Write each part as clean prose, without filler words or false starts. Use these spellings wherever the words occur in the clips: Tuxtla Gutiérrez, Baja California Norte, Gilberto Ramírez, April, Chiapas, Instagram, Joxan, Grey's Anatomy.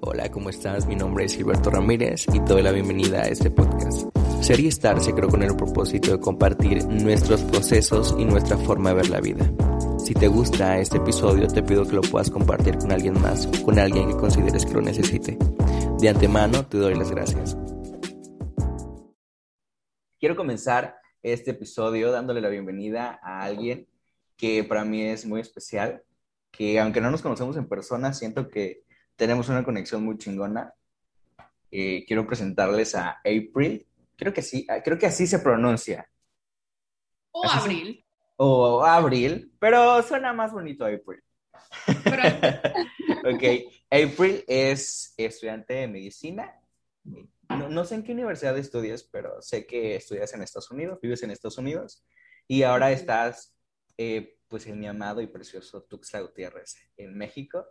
Hola, ¿cómo estás? Mi nombre es Gilberto Ramírez y te doy la bienvenida a este podcast. Ser y Estar se creó con el propósito de compartir nuestros procesos y nuestra forma de ver la vida. Si te gusta este episodio, te pido que lo puedas compartir con alguien más o con alguien que consideres que lo necesite. De antemano, te doy las gracias. Quiero comenzar este episodio dándole la bienvenida a alguien que para mí es muy especial, que aunque no nos conocemos en persona, siento que tenemos una conexión muy chingona. Quiero presentarles a April. Creo que así se pronuncia. O Abril. O Abril, pero suena más bonito April. Pero... Ok, April es estudiante de medicina. No sé en qué universidad estudias, pero sé que estudias en Estados Unidos, vives en Estados Unidos, y ahora estás pues en mi amado y precioso Tuxtla Gutiérrez, en México.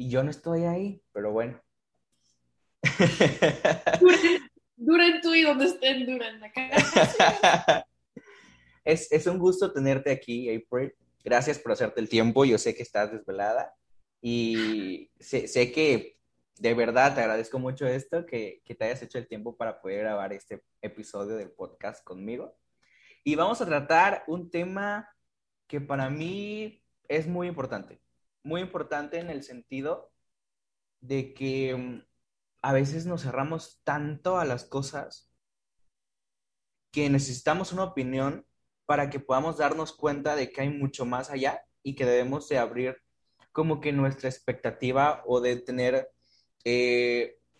Y yo no estoy ahí, pero bueno. Duran tú y donde estén, Duran. Es un gusto tenerte aquí, April. Gracias por hacerte el tiempo. Yo sé que estás desvelada. Y sé que de verdad te agradezco mucho esto, que te hayas hecho el tiempo para poder grabar este episodio del podcast conmigo. Y vamos a tratar un tema que para mí es muy importante. Muy importante en el sentido de que a veces nos cerramos tanto a las cosas que necesitamos una opinión para que podamos darnos cuenta de que hay mucho más allá y que debemos de abrir como que nuestra expectativa o de tener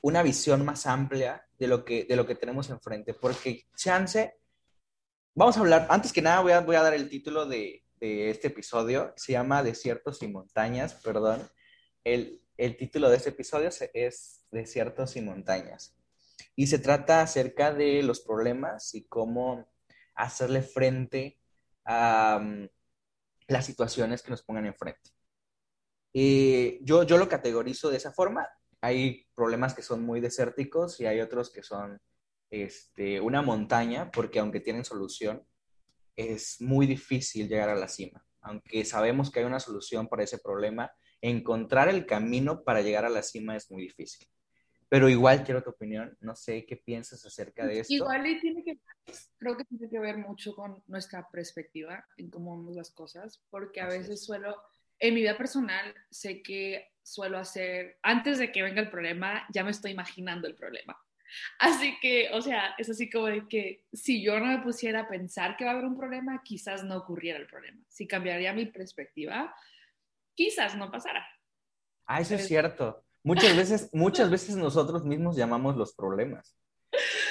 una visión más amplia de lo que tenemos enfrente. Porque chance, vamos a hablar, antes que nada voy a dar el título de este episodio, se llama Desiertos y Montañas, perdón. El título de este episodio es Desiertos y Montañas. Y se trata acerca de los problemas y cómo hacerle frente a las situaciones que nos pongan enfrente. Yo lo categorizo de esa forma. Hay problemas que son muy desérticos y hay otros que son una montaña, porque aunque tienen solución, es muy difícil llegar a la cima. Aunque sabemos que hay una solución para ese problema, encontrar el camino para llegar a la cima es muy difícil. Pero igual quiero tu opinión, no sé qué piensas acerca de esto. Igual creo que tiene que ver mucho con nuestra perspectiva en cómo vemos las cosas, porque a veces en mi vida personal, sé que suelo hacer, antes de que venga el problema, ya me estoy imaginando el problema. Así que, o sea, es así como de que si yo no me pusiera a pensar que va a haber un problema, quizás no ocurriera el problema. Si cambiaría mi perspectiva, quizás no pasara. Ah, eso es cierto. Muchas veces nosotros mismos llamamos los problemas.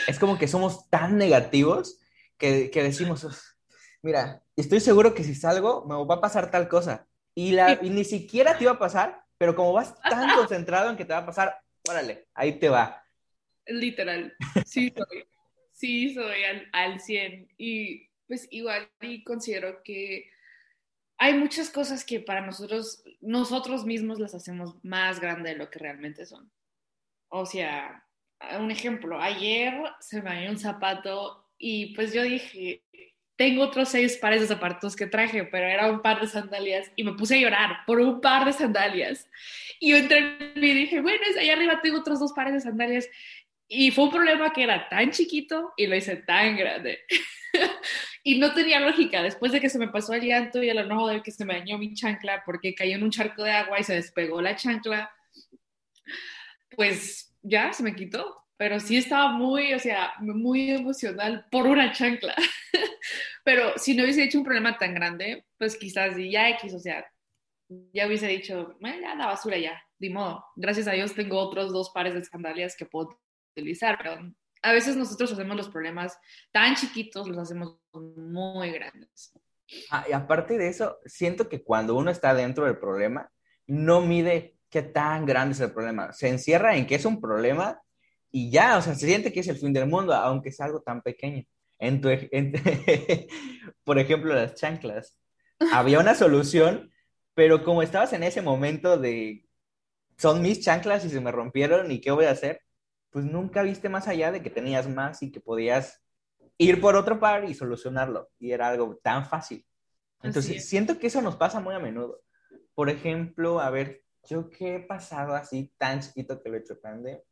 Es como que somos tan negativos que decimos, mira, estoy seguro que si salgo me va a pasar tal cosa. Y ni siquiera te iba a pasar, pero como vas tan concentrado en que te va a pasar, órale, ahí te va. Literal, sí soy al 100, y pues igual y considero que hay muchas cosas que para nosotros mismos las hacemos más grande de lo que realmente son. O sea, un ejemplo, ayer se me dañó un zapato y pues yo dije, tengo otros 6 pares de zapatos que traje, pero era un par de sandalias y me puse a llorar por un par de sandalias. Y yo entré en mí y dije, bueno, allá arriba tengo otros 2 pares de sandalias. Y fue un problema que era tan chiquito y lo hice tan grande. Y no tenía lógica. Después de que se me pasó el llanto y el enojo de que se me dañó mi chancla porque cayó en un charco de agua y se despegó la chancla, pues ya se me quitó. Pero sí estaba muy emocional por una chancla. Pero si no hubiese hecho un problema tan grande, pues quizás ya X, o sea, ya hubiese dicho, ya la basura ya, de modo. Gracias a Dios tengo otros 2 pares de sandalias que puedo utilizar. Pero a veces nosotros hacemos los problemas tan chiquitos, los hacemos muy grandes. Ah, y aparte de eso, siento que cuando uno está dentro del problema, no mide qué tan grande es el problema. Se encierra en que es un problema y ya, o sea, se siente que es el fin del mundo, aunque es algo tan pequeño. Por ejemplo, las chanclas. Había una solución, pero como estabas en ese momento de son mis chanclas y se me rompieron y qué voy a hacer, pues nunca viste más allá de que tenías más y que podías ir por otro par y solucionarlo. Y era algo tan fácil. Entonces, siento que eso nos pasa muy a menudo. Por ejemplo, a ver, ¿Yo qué he pasado así tan chiquito que lo he hecho grande?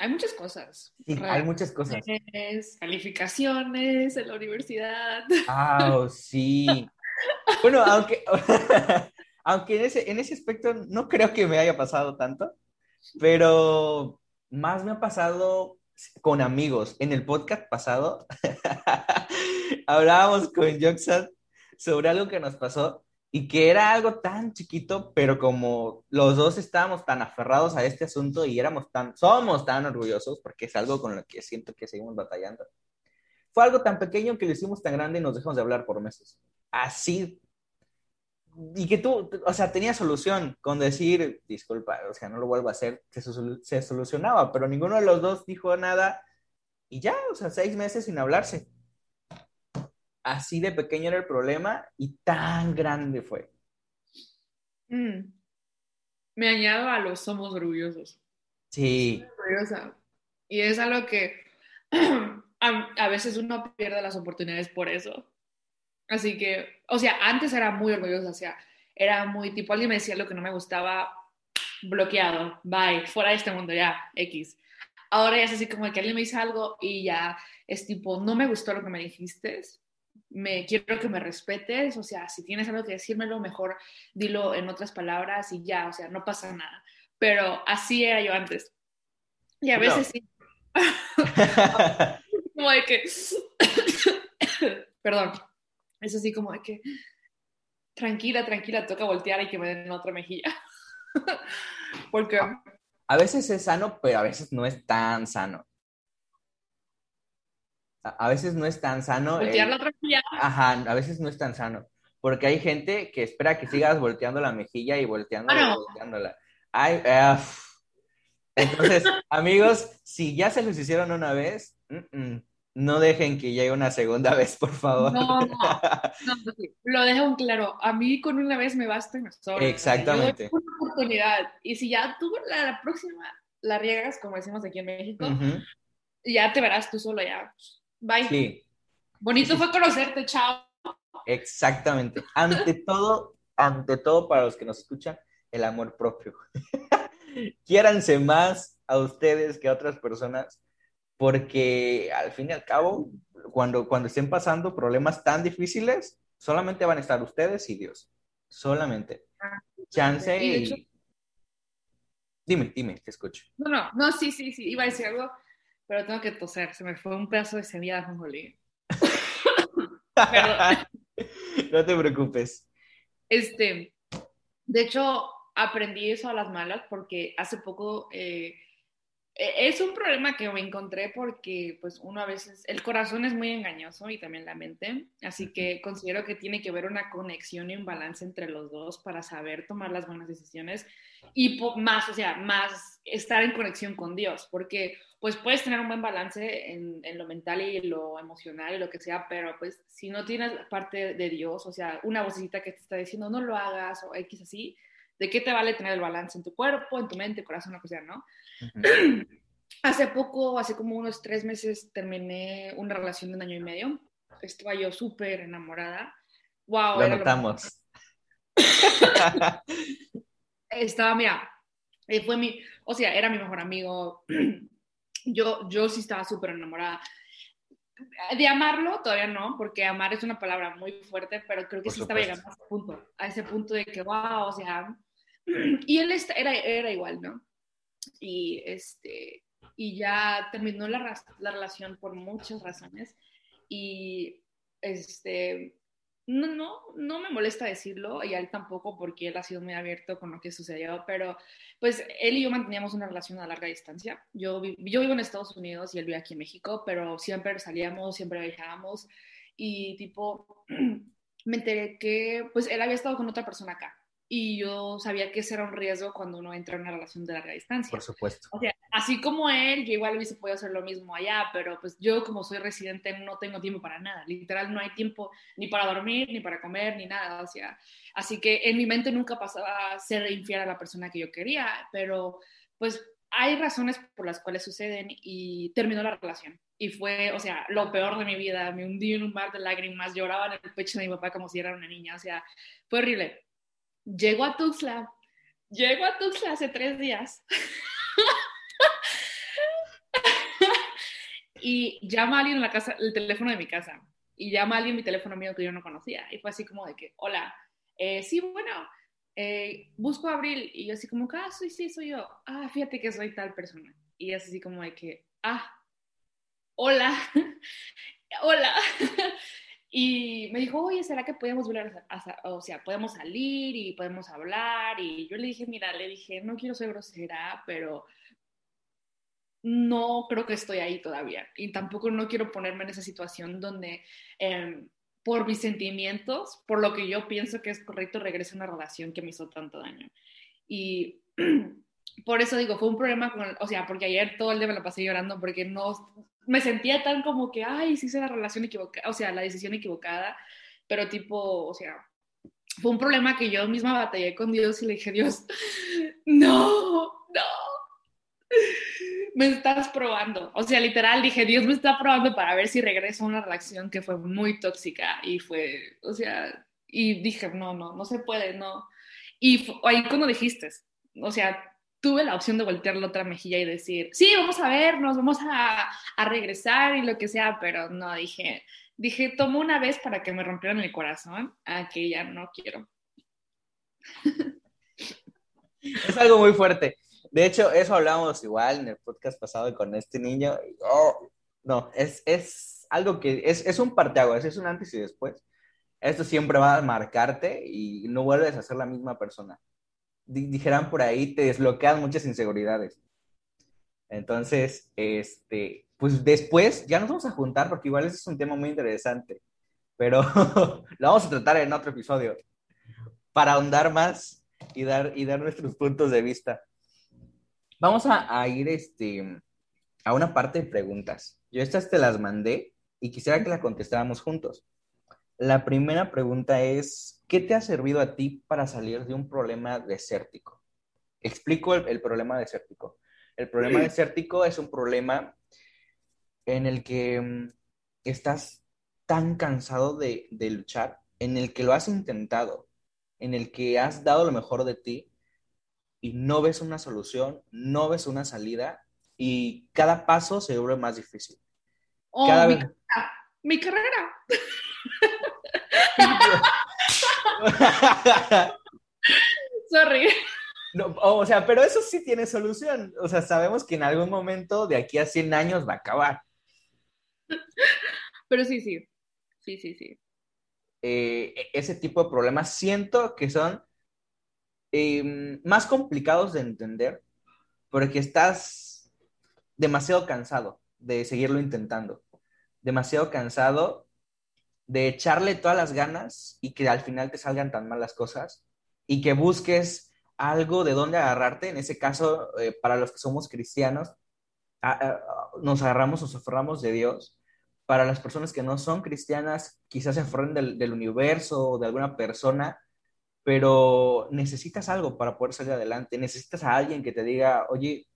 Hay muchas cosas. Sí, hay muchas cosas. Calificaciones en la universidad. Ah, oh, sí. Bueno, aunque en ese aspecto no creo que me haya pasado tanto, pero más me ha pasado con amigos. En el podcast pasado hablábamos con Joxan sobre algo que nos pasó y que era algo tan chiquito, pero como los dos estábamos tan aferrados a este asunto y somos tan orgullosos, porque es algo con lo que siento que seguimos batallando. Fue algo tan pequeño que lo hicimos tan grande y nos dejamos de hablar por meses. Así. Y que tú, o sea, tenías solución con decir, disculpa, o sea, no lo vuelvo a hacer, se solucionaba, pero ninguno de los dos dijo nada y ya, o sea, 6 meses sin hablarse. Así de pequeño era el problema y tan grande fue. Me añado a los somos orgullosos. Sí. Orgullosa. Y es algo que a veces uno pierde las oportunidades por eso. Así que, o sea, antes era muy orgullosa, o sea, era muy tipo, alguien me decía lo que no me gustaba, bloqueado, bye, fuera de este mundo, ya, X. Ahora ya es así como que alguien me dice algo y ya es tipo, no me gustó lo que me dijiste, quiero que me respetes, o sea, si tienes algo que decírmelo, mejor dilo en otras palabras y ya, o sea, no pasa nada. Pero así era yo antes. Y a veces sí. Como de que... Perdón. Es así como de que... Tranquila, tranquila, toca voltear y que me den otra mejilla. Porque... A veces es sano, pero a veces no es tan sano. A veces no es tan sano. Voltear la otra mejilla. Ajá, a veces no es tan sano. Porque hay gente que espera que sigas volteando la mejilla y volteándola. Ay, entonces, amigos, si ya se los hicieron una vez, no dejen que llegue una segunda vez, por favor. No, lo dejo en claro. A mí con una vez me basta y me sobra. Exactamente. Yo doy una oportunidad. Y si ya tú la próxima la riegas, como decimos aquí en México, ya te verás tú solo, ya. Bye. Sí. Bonito fue conocerte, chao. Exactamente. Ante todo, para los que nos escuchan, el amor propio. Quiéranse más a ustedes que a otras personas, porque al fin y al cabo, cuando estén pasando problemas tan difíciles, solamente van a estar ustedes y Dios. Solamente. Chance y... Hecho... Dime, te escucho. No, sí, iba a decir algo, pero tengo que toser. Se me fue un pedazo de semilla de ajonjolí. No te preocupes. De hecho, aprendí eso a las malas porque hace poco... es un problema que me encontré porque pues uno a veces, el corazón es muy engañoso y también la mente, así que considero que tiene que haber una conexión y un balance entre los dos para saber tomar las buenas decisiones y más estar en conexión con Dios, porque pues puedes tener un buen balance en lo mental y lo emocional y lo que sea, pero pues si no tienes parte de Dios, o sea, una vocecita que te está diciendo no lo hagas o X así, ¿de qué te vale tener el balance en tu cuerpo, en tu mente, corazón, lo que sea, no? Uh-huh. Hace como unos 3 meses, terminé una relación de 1 año y medio. Estaba yo súper enamorada. Wow, lo notamos. Era mi mejor amigo. Yo sí estaba súper enamorada. De amarlo, todavía no, porque amar es una palabra muy fuerte, pero creo que por sí supuesto. Estaba llegando a ese punto de que, wow, o sea... Y él era igual, ¿no? Y, y ya terminó la relación por muchas razones y, no me molesta decirlo y a él tampoco porque él ha sido muy abierto con lo que sucedió, pero pues él y yo manteníamos una relación a larga distancia. Yo vivo en Estados Unidos y él vive aquí en México, pero siempre salíamos, siempre viajábamos y tipo me enteré que pues él había estado con otra persona acá y yo sabía que ese era un riesgo cuando uno entra en una relación de larga distancia. Por supuesto. O sea, así como él, yo igual hubiese podido hacer lo mismo allá, pero pues yo como soy residente no tengo tiempo para nada, literal no hay tiempo ni para dormir, ni para comer, ni nada, o sea, así que en mi mente nunca pasaba ser infiel a la persona que yo quería, pero pues hay razones por las cuales suceden y terminó la relación. Y fue, o sea, lo peor de mi vida. Me hundí en un mar de lágrimas, lloraba en el pecho de mi papá como si era una niña. O sea, fue horrible. Llego a Tuxtla hace 3 días. Y llama a alguien en la casa, el teléfono de mi casa. Y llama a alguien mi teléfono mío que yo no conocía. Y fue así como de que, hola, sí, bueno, busco a Abril. Y yo así como, sí, soy yo. Ah, fíjate que soy tal persona. Y es así como de que, hola. Y me dijo, oye, ¿será que podemos volver podemos salir y podemos hablar? Y yo le dije, no quiero ser grosera, pero no creo que estoy ahí todavía. Y tampoco no quiero ponerme en esa situación donde por mis sentimientos, por lo que yo pienso que es correcto, regreso a una relación que me hizo tanto daño. Y por eso digo, fue un problema, porque ayer todo el día me la pasé llorando porque no... Me sentía tan como que, hice la relación equivocada, la decisión equivocada, pero fue un problema que yo misma batallé con Dios y le dije, Dios, no, me estás probando. Literal, dije, Dios me está probando para ver si regreso a una relación que fue muy tóxica y fue, y dije, no se puede, no. Y ahí cuando dijiste, tuve la opción de voltear la otra mejilla y decir, sí, vamos a vernos, vamos a regresar y lo que sea, pero no, dije, tomo una vez para que me rompieran el corazón, que ya no quiero. Es algo muy fuerte. De hecho, eso hablábamos igual en el podcast pasado con este niño. Es algo que es un parteaguas, es un antes y después. Esto siempre va a marcarte y no vuelves a ser la misma persona. Dijeran por ahí, te desbloquean muchas inseguridades. Entonces, pues después ya nos vamos a juntar porque igual ese es un tema muy interesante, pero lo vamos a tratar en otro episodio para ahondar más y dar nuestros puntos de vista. Vamos a ir a una parte de preguntas. Yo estas te las mandé y quisiera que las contestáramos juntos. La primera pregunta es, ¿qué te ha servido a ti para salir de un problema desértico? Explico el problema desértico. El problema desértico es un problema en el que estás tan cansado de luchar, en el que lo has intentado, en el que has dado lo mejor de ti y no ves una solución, no ves una salida y cada paso se vuelve más difícil. Mi carrera. Sorry. No, pero eso sí tiene solución. Sabemos que en algún momento de aquí a 100 años va a acabar. Pero sí. Sí. Ese tipo de problemas siento que son más complicados de entender porque estás demasiado cansado de seguirlo intentando. Demasiado cansado de echarle todas las ganas y que al final te salgan tan mal las cosas y que busques algo de dónde agarrarte. En ese caso, para los que somos cristianos, nos aferramos de Dios. Para las personas que no son cristianas, quizás se aferren del universo o de alguna persona, pero necesitas algo para poder salir adelante. Necesitas a alguien que te diga, oye,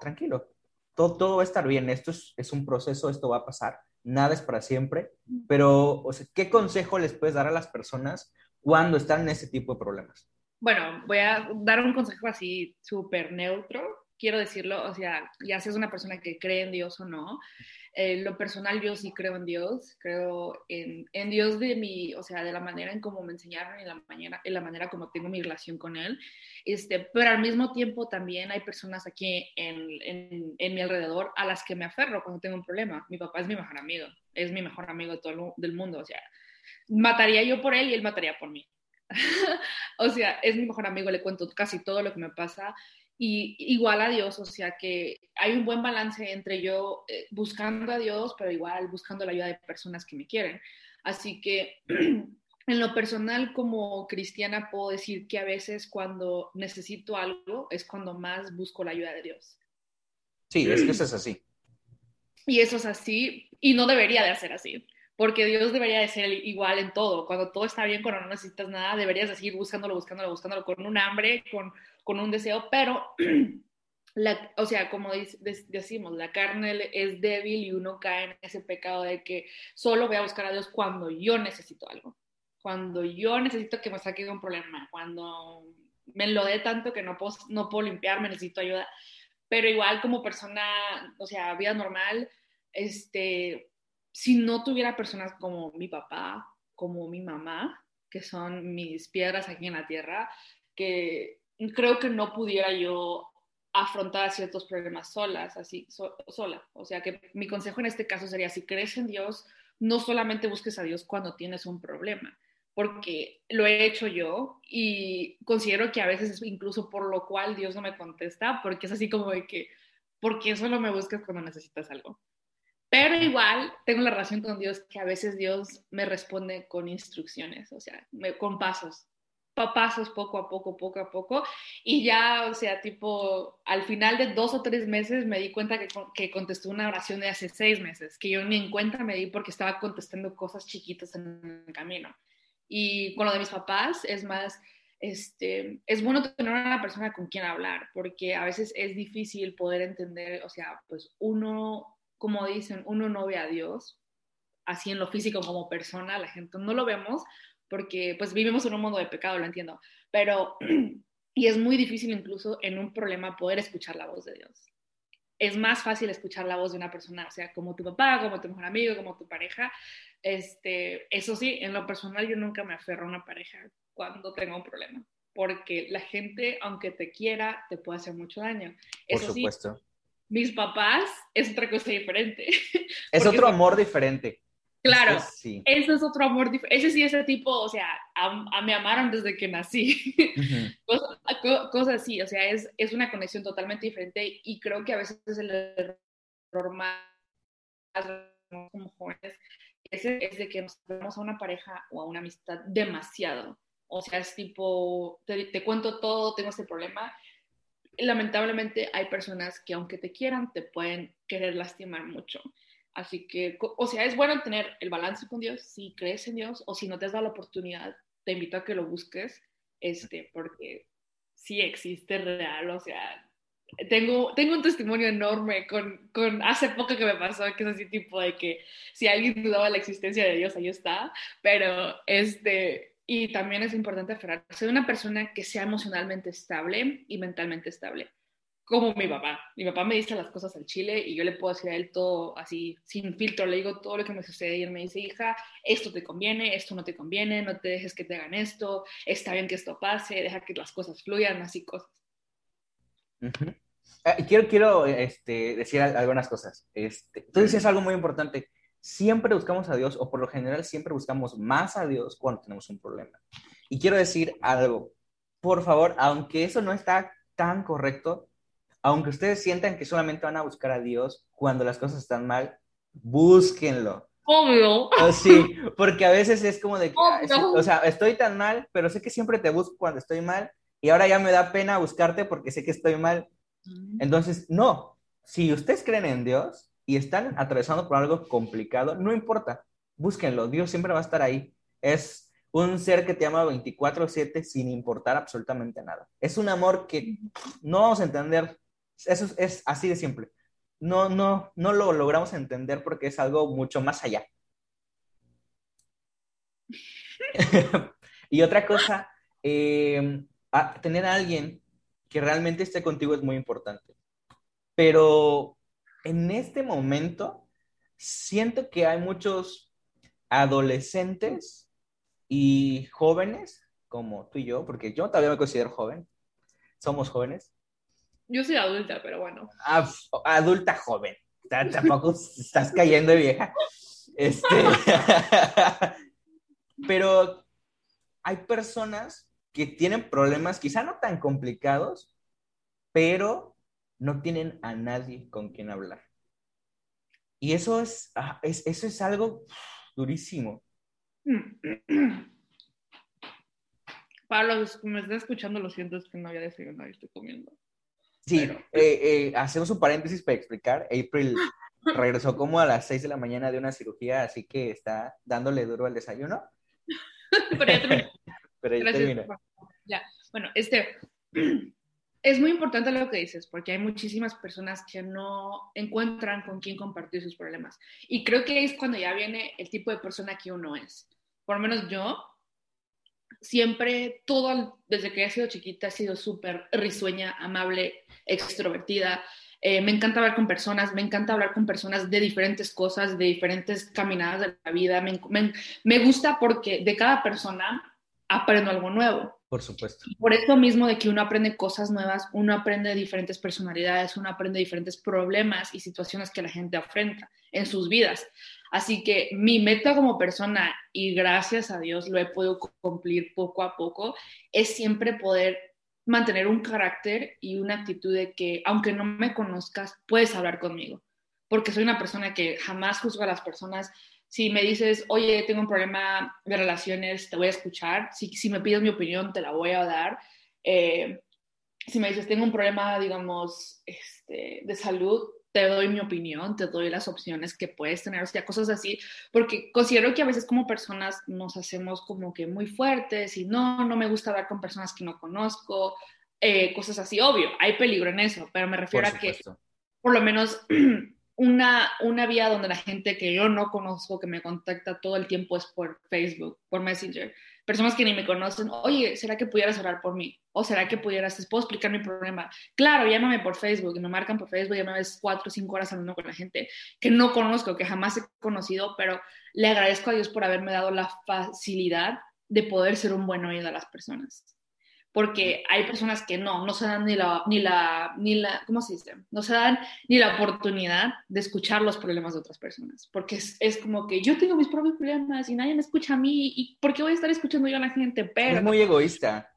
tranquilo, todo va a estar bien, esto es un proceso, esto va a pasar. Nada es para siempre, pero, ¿qué consejo les puedes dar a las personas cuando están en este tipo de problemas? Bueno, voy a dar un consejo así súper neutro, quiero decirlo, ya si es una persona que cree en Dios o no, lo personal yo sí creo en Dios, creo en Dios de la manera en cómo me enseñaron, en la manera como tengo mi relación con Él, pero al mismo tiempo también hay personas aquí en mi alrededor a las que me aferro cuando tengo un problema. Mi papá es mi mejor amigo, de todo el mundo, mataría yo por él y él mataría por mí. Es mi mejor amigo, le cuento casi todo lo que me pasa. Y igual a Dios, que hay un buen balance entre yo buscando a Dios, pero igual buscando la ayuda de personas que me quieren. Así que en lo personal como cristiana puedo decir que a veces cuando necesito algo es cuando más busco la ayuda de Dios. Sí, es que eso es así. Y eso es así, y no debería de ser así. Porque Dios debería de ser igual en todo. Cuando todo está bien, cuando no necesitas nada, deberías de seguir buscándolo con un hambre, con un deseo, pero o sea, como decimos, la carne es débil y uno cae en ese pecado de que solo voy a buscar a Dios cuando yo necesito algo, cuando yo necesito que me saque de un problema, cuando me lo dé tanto que no puedo limpiarme, necesito ayuda. Pero igual como persona, o sea, vida normal, si no tuviera personas como mi papá, como mi mamá, que son mis piedras aquí en la tierra, que creo que no pudiera yo afrontar ciertos problemas sola. O sea, que mi consejo en este caso sería, si crees en Dios, no solamente busques a Dios cuando tienes un problema, porque lo he hecho yo y considero que a veces es incluso por lo cual Dios no me contesta, porque es así como de que, ¿por qué solo me buscas cuando necesitas algo? Pero igual tengo la relación con Dios que a veces Dios me responde con instrucciones, o sea, con pasos poco a poco, y ya, o sea, tipo, al final de 2 o 3 meses me di cuenta que contestó una oración de hace 6 meses, que yo ni en cuenta me di porque estaba contestando cosas chiquitas en el camino. Y con lo de mis papás, es más, es bueno tener una persona con quien hablar, porque a veces es difícil poder entender, o sea, pues uno, como dicen, uno no ve a Dios, así en lo físico como persona, la gente no lo vemos, porque pues vivimos en un mundo de pecado, lo entiendo, pero y es muy difícil incluso en un problema poder escuchar la voz de Dios. Es más fácil escuchar la voz de una persona, o sea, como tu papá, como tu mejor amigo, como tu pareja. Eso sí, en lo personal yo nunca me aferro a una pareja cuando tengo un problema, porque la gente, aunque te quiera, te puede hacer mucho daño. Eso sí, por supuesto. Mis papás es otra cosa diferente. Es otro amor diferente. Claro, sí. Ese es otro amor diferente. Ese sí, ese tipo, o sea, me amaron desde que nací. Uh-huh. Cosas así, o sea, es una conexión totalmente diferente, y creo que a veces es el error más como jóvenes, es de que nos vemos a una pareja o a una amistad demasiado. O sea, es tipo, te cuento todo, tengo este problema. Lamentablemente hay personas que aunque te quieran, te pueden querer lastimar mucho. Así que, o sea, es bueno tener el balance con Dios, si crees en Dios, o si no te has dado la oportunidad, te invito a que lo busques, porque sí existe real, o sea, tengo un testimonio enorme con hace poco que me pasó, que es así tipo de que si alguien dudaba la existencia de Dios, ahí está, pero y también es importante aferrarse a una persona que sea emocionalmente estable y mentalmente estable. Como mi papá. Mi papá me dice las cosas al chile y yo le puedo decir a él todo así, sin filtro. Le digo todo lo que me sucede y él me dice, hija, esto te conviene, esto no te conviene, no te dejes que te hagan esto, está bien que esto pase, deja que las cosas fluyan, así cosas. Uh-huh. Quiero decir algunas cosas. Tú dices algo muy importante. Siempre buscamos a Dios, o por lo general siempre buscamos más a Dios cuando tenemos un problema. Y quiero decir algo. Por favor, aunque eso no está tan correcto, aunque ustedes sientan que solamente van a buscar a Dios cuando las cosas están mal, búsquenlo. Obvio. Oh, sí, porque a veces es como de que, o sea, estoy tan mal, pero sé que siempre te busco cuando estoy mal, y ahora ya me da pena buscarte porque sé que estoy mal. Entonces, no. Si ustedes creen en Dios y están atravesando por algo complicado, no importa, búsquenlo. Dios siempre va a estar ahí. Es un ser que te ama 24/7 sin importar absolutamente nada. Es un amor que no vamos a entender. Eso es así de simple. No lo logramos entender porque es algo mucho más allá. Y otra cosa, tener a alguien que realmente esté contigo es muy importante. Pero en este momento siento que hay muchos adolescentes y jóvenes, como tú y yo, porque yo todavía me considero joven. Somos jóvenes. Yo soy adulta, pero bueno. Adulta joven. Tampoco estás cayendo de vieja. Pero hay personas que tienen problemas, quizá no tan complicados, pero no tienen a nadie con quien hablar. Y eso es algo durísimo. Pablo, si me estás escuchando, lo siento, es que no había desayunado y estoy comiendo. Sí, pero hacemos un paréntesis para explicar. April regresó como a las 6 de la mañana de una cirugía, así que está dándole duro al desayuno. Pero ya terminó. Bueno, Es muy importante lo que dices, porque hay muchísimas personas que no encuentran con quién compartir sus problemas. Y creo que es cuando ya viene el tipo de persona que uno es. Por lo menos yo, siempre, todo, desde que he sido chiquita, he sido súper risueña, amable, extrovertida. Me encanta hablar con personas, me encanta hablar con personas de diferentes cosas, de diferentes caminadas de la vida. Me gusta porque de cada persona aprendo algo nuevo. Por supuesto. Por eso mismo de que uno aprende cosas nuevas, uno aprende diferentes personalidades, uno aprende diferentes problemas y situaciones que la gente afronta en sus vidas. Así que mi meta como persona, y gracias a Dios lo he podido cumplir poco a poco, es siempre poder mantener un carácter y una actitud de que, aunque no me conozcas, puedes hablar conmigo. Porque soy una persona que jamás juzgo a las personas. Si me dices, oye, tengo un problema de relaciones, te voy a escuchar. Si me pides mi opinión, te la voy a dar. Si me dices, tengo un problema, digamos, de salud, te doy mi opinión, te doy las opciones que puedes tener. O sea, cosas así. Porque considero que a veces como personas nos hacemos como que muy fuertes y no me gusta hablar con personas que no conozco. Cosas así, obvio, hay peligro en eso. Pero me refiero a que, por lo menos... Una vía donde la gente que yo no conozco, que me contacta todo el tiempo, es por Facebook, por Messenger. Personas que ni me conocen, oye, ¿será que pudieras orar por mí? ¿O será que puedo explicar mi problema? Claro, llámame por Facebook, y me marcan por Facebook, y me ves 4 o 5 horas hablando con la gente que no conozco, que jamás he conocido, pero le agradezco a Dios por haberme dado la facilidad de poder ser un buen oído a las personas. Porque hay personas que no se dan ni la ¿cómo se dice? No se dan ni la oportunidad de escuchar los problemas de otras personas, porque es como que yo tengo mis propios problemas y nadie me escucha a mí, y ¿por qué voy a estar escuchando yo a la gente? Pero es muy egoísta.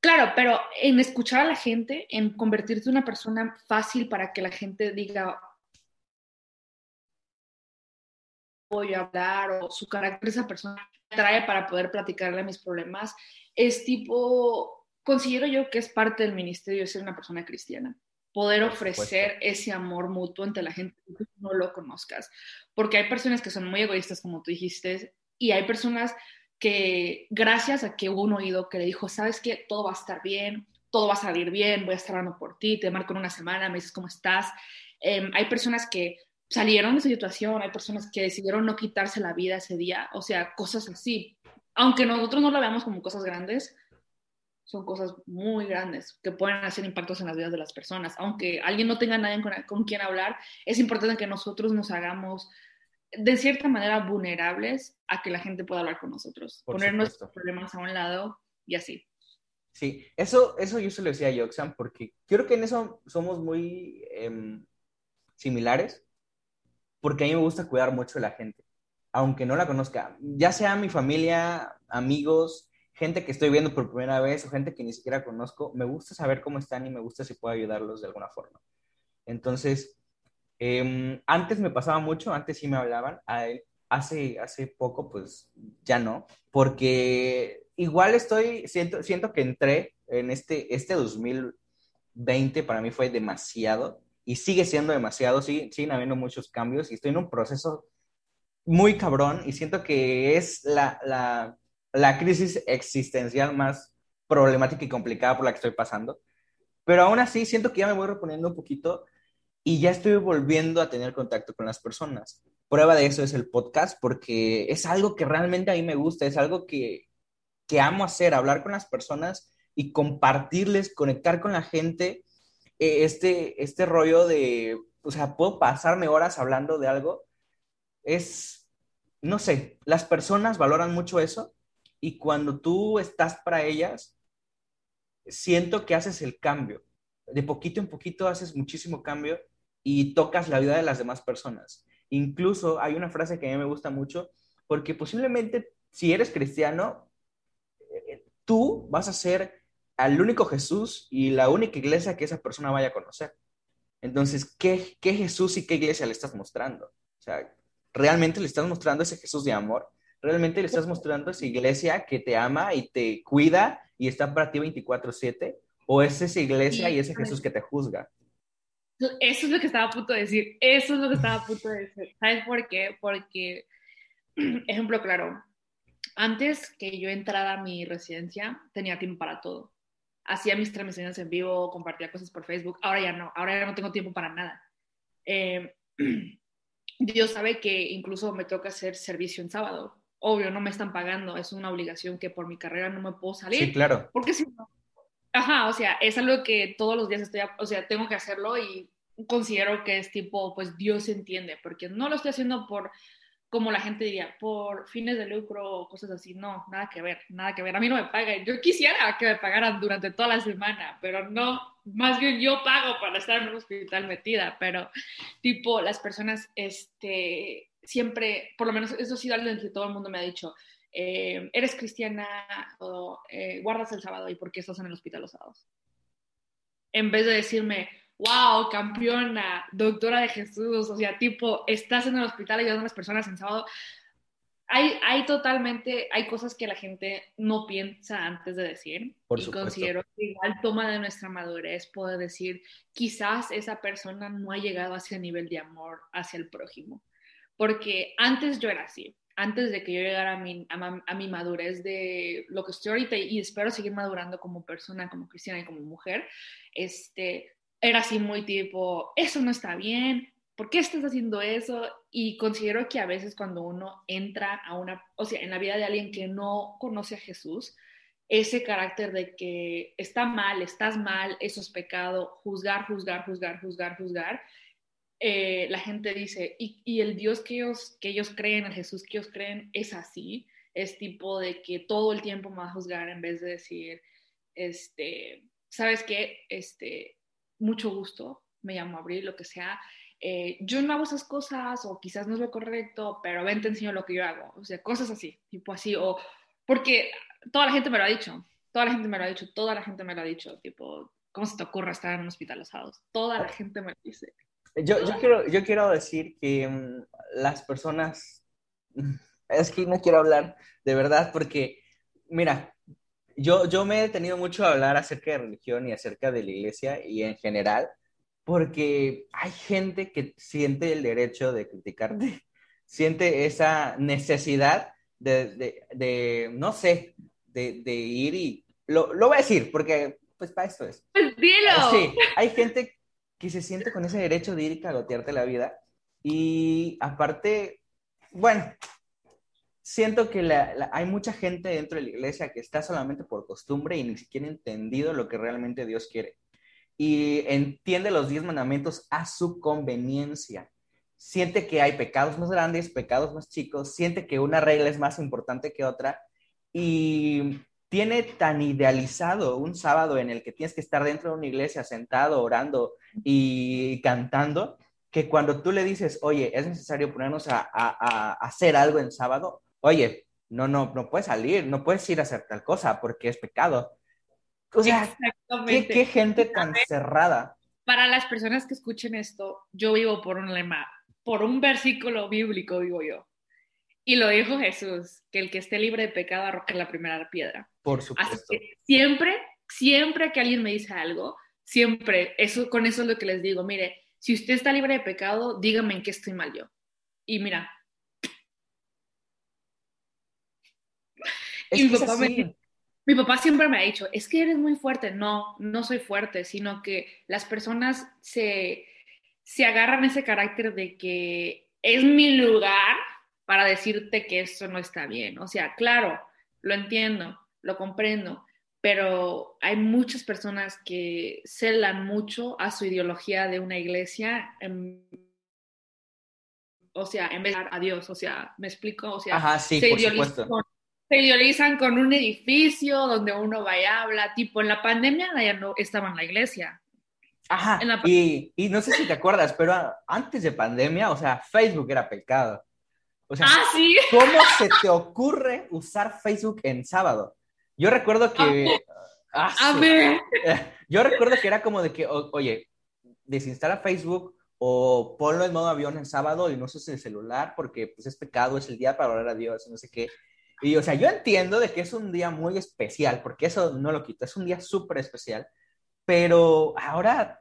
Claro, pero en escuchar a la gente, en convertirte en una persona fácil para que la gente diga, voy a hablar, o su carácter, esa persona trae para poder platicarle mis problemas, es tipo, considero yo que es parte del ministerio de ser una persona cristiana, poder ofrecer ese amor mutuo entre la gente que no lo conozcas, porque hay personas que son muy egoístas, como tú dijiste, y hay personas que, gracias a que hubo un oído que le dijo, ¿sabes qué? Todo va a estar bien, todo va a salir bien, voy a estar hablando por ti, te marco en una semana, me dices cómo estás. Hay personas que salieron de esa situación, hay personas que decidieron no quitarse la vida ese día, o sea, cosas así. Aunque nosotros no lo veamos como cosas grandes, son cosas muy grandes que pueden hacer impactos en las vidas de las personas. Aunque alguien no tenga nadie con quien hablar, es importante que nosotros nos hagamos, de cierta manera, vulnerables a que la gente pueda hablar con nosotros. Poner nuestros problemas a un lado y así. Sí, eso yo se lo decía a Joxan, porque creo que en eso somos muy similares, porque a mí me gusta cuidar mucho de la gente, aunque no la conozca, ya sea mi familia, amigos, gente que estoy viendo por primera vez o gente que ni siquiera conozco. Me gusta saber cómo están y me gusta si puedo ayudarlos de alguna forma. Entonces, antes me pasaba mucho, antes sí me hablaban, hace poco pues ya no, porque igual siento que entré en este 2020, para mí fue demasiado y sigue siendo demasiado, siguen habiendo muchos cambios y estoy en un proceso muy cabrón, y siento que es la crisis existencial más problemática y complicada por la que estoy pasando, pero aún así siento que ya me voy reponiendo un poquito y ya estoy volviendo a tener contacto con las personas. Prueba de eso es el podcast, porque es algo que realmente a mí me gusta, es algo que amo hacer, hablar con las personas y compartirles, conectar con la gente, este rollo de, o sea, puedo pasarme horas hablando de algo. Es, no sé, las personas valoran mucho eso, y cuando tú estás para ellas, siento que haces el cambio. De poquito en poquito haces muchísimo cambio y tocas la vida de las demás personas. Incluso hay una frase que a mí me gusta mucho, porque posiblemente si eres cristiano, tú vas a ser el único Jesús y la única iglesia que esa persona vaya a conocer. Entonces, ¿qué Jesús y qué iglesia le estás mostrando? O sea, ¿realmente le estás mostrando ese Jesús de amor? ¿Realmente le estás mostrando esa iglesia que te ama y te cuida y está para ti 24/7? ¿O es esa iglesia y ese Jesús que te juzga? Eso es lo que estaba a punto de decir. ¿Sabes por qué? Porque, ejemplo claro, antes que yo entrara a mi residencia, tenía tiempo para todo. hacía mis transmisiones en vivo, compartía cosas por Facebook. Ahora ya no tengo tiempo para nada. Dios sabe que incluso me toca hacer servicio en sábado. Obvio, no me están pagando, es una obligación que por mi carrera no me puedo salir. Sí, claro. Porque si no, ajá, o sea, es algo que todos los días tengo que hacerlo y considero que es tipo, pues Dios entiende, porque no lo estoy haciendo por, como la gente diría, por fines de lucro o cosas así. No, nada que ver. A mí no me pagan. Yo quisiera que me pagaran durante toda la semana, pero no, más bien yo pago para estar en un hospital metida, pero tipo las personas, siempre, por lo menos eso ha sido algo que todo el mundo me ha dicho, eres cristiana o guardas el sábado y por qué estás en el hospital los sábados. En vez de decirme, wow, campeona, doctora de Jesús, o sea, tipo, estás en el hospital ayudando a las personas en sábado. Hay cosas que la gente no piensa antes de decir. Por supuesto. Y considero que igual toma de nuestra madurez poder decir, quizás esa persona no ha llegado a ese nivel de amor hacia el prójimo. Porque antes yo era así, antes de que yo llegara a mi madurez de lo que estoy ahorita y espero seguir madurando como persona, como cristiana y como mujer, era así muy tipo, eso no está bien, ¿por qué estás haciendo eso? Y considero que a veces cuando uno entra en la vida de alguien que no conoce a Jesús, ese carácter de que está mal, estás mal, eso es pecado, juzgar, la gente dice, y el Dios que ellos creen, el Jesús que ellos creen, es así, es tipo de que todo el tiempo me va a juzgar en vez de decir, ¿sabes qué? Mucho gusto, me llamo April, lo que sea, yo no hago esas cosas, o quizás no es lo correcto, pero ven, te enseño lo que yo hago, o sea, cosas así, tipo así, o porque toda la gente me lo ha dicho, tipo, ¿cómo se te ocurre estar en un hospital los sábados? Toda la gente me lo dice. Yo quiero decir que las personas... Es que no quiero hablar de verdad porque, mira, yo me he detenido mucho a hablar acerca de religión y acerca de la iglesia y en general, porque hay gente que siente el derecho de criticarte, siente esa necesidad de ir y... Lo voy a decir porque, pues, para esto es. Pues dilo. Sí, hay gente que se siente con ese derecho de ir y cagotearte la vida. Y aparte, bueno, siento que hay mucha gente dentro de la iglesia que está solamente por costumbre y ni siquiera entendido lo que realmente Dios quiere. Y entiende los 10 mandamientos a su conveniencia. Siente que hay pecados más grandes, pecados más chicos. Siente que una regla es más importante que otra. Y tiene tan idealizado un sábado en el que tienes que estar dentro de una iglesia sentado, orando y cantando, que cuando tú le dices, oye, es necesario ponernos a hacer algo en sábado, oye, no puedes salir, no puedes ir a hacer tal cosa porque es pecado. O sea, exactamente. ¿Qué gente tan cerrada? Para las personas que escuchen esto, yo vivo por un lema, por un versículo bíblico vivo yo. Y lo dijo Jesús, que el que esté libre de pecado arroje la primera piedra. Por supuesto. Así que siempre que alguien me dice algo, siempre, con eso es lo que les digo. Mire, si usted está libre de pecado, dígame en qué estoy mal yo. Y mira. Y mi papá siempre me ha dicho, es que eres muy fuerte. No, no soy fuerte, sino que las personas se agarran ese carácter de que es mi lugar para decirte que esto no está bien. O sea, claro, lo entiendo, lo comprendo, pero hay muchas personas que celan mucho a su ideología de una iglesia, en vez de dar a Dios, o sea, ¿me explico? O sea, ajá, sí, por supuesto. Se idealizan con un edificio donde uno va y habla, tipo, en la pandemia ya no estaba en la iglesia. Ajá, y no sé si te acuerdas, pero antes de pandemia, o sea, Facebook era pecado. O sea, ¿sí? ¿Cómo se te ocurre usar Facebook en sábado? Yo recuerdo que... Yo recuerdo que era como de que, oye, desinstala Facebook o ponlo en modo avión en sábado y no uses el celular porque pues es pecado, es el día para orar a Dios, no sé qué. Y, o sea, yo entiendo de que es un día muy especial, porque eso no lo quito, es un día súper especial, pero ahora,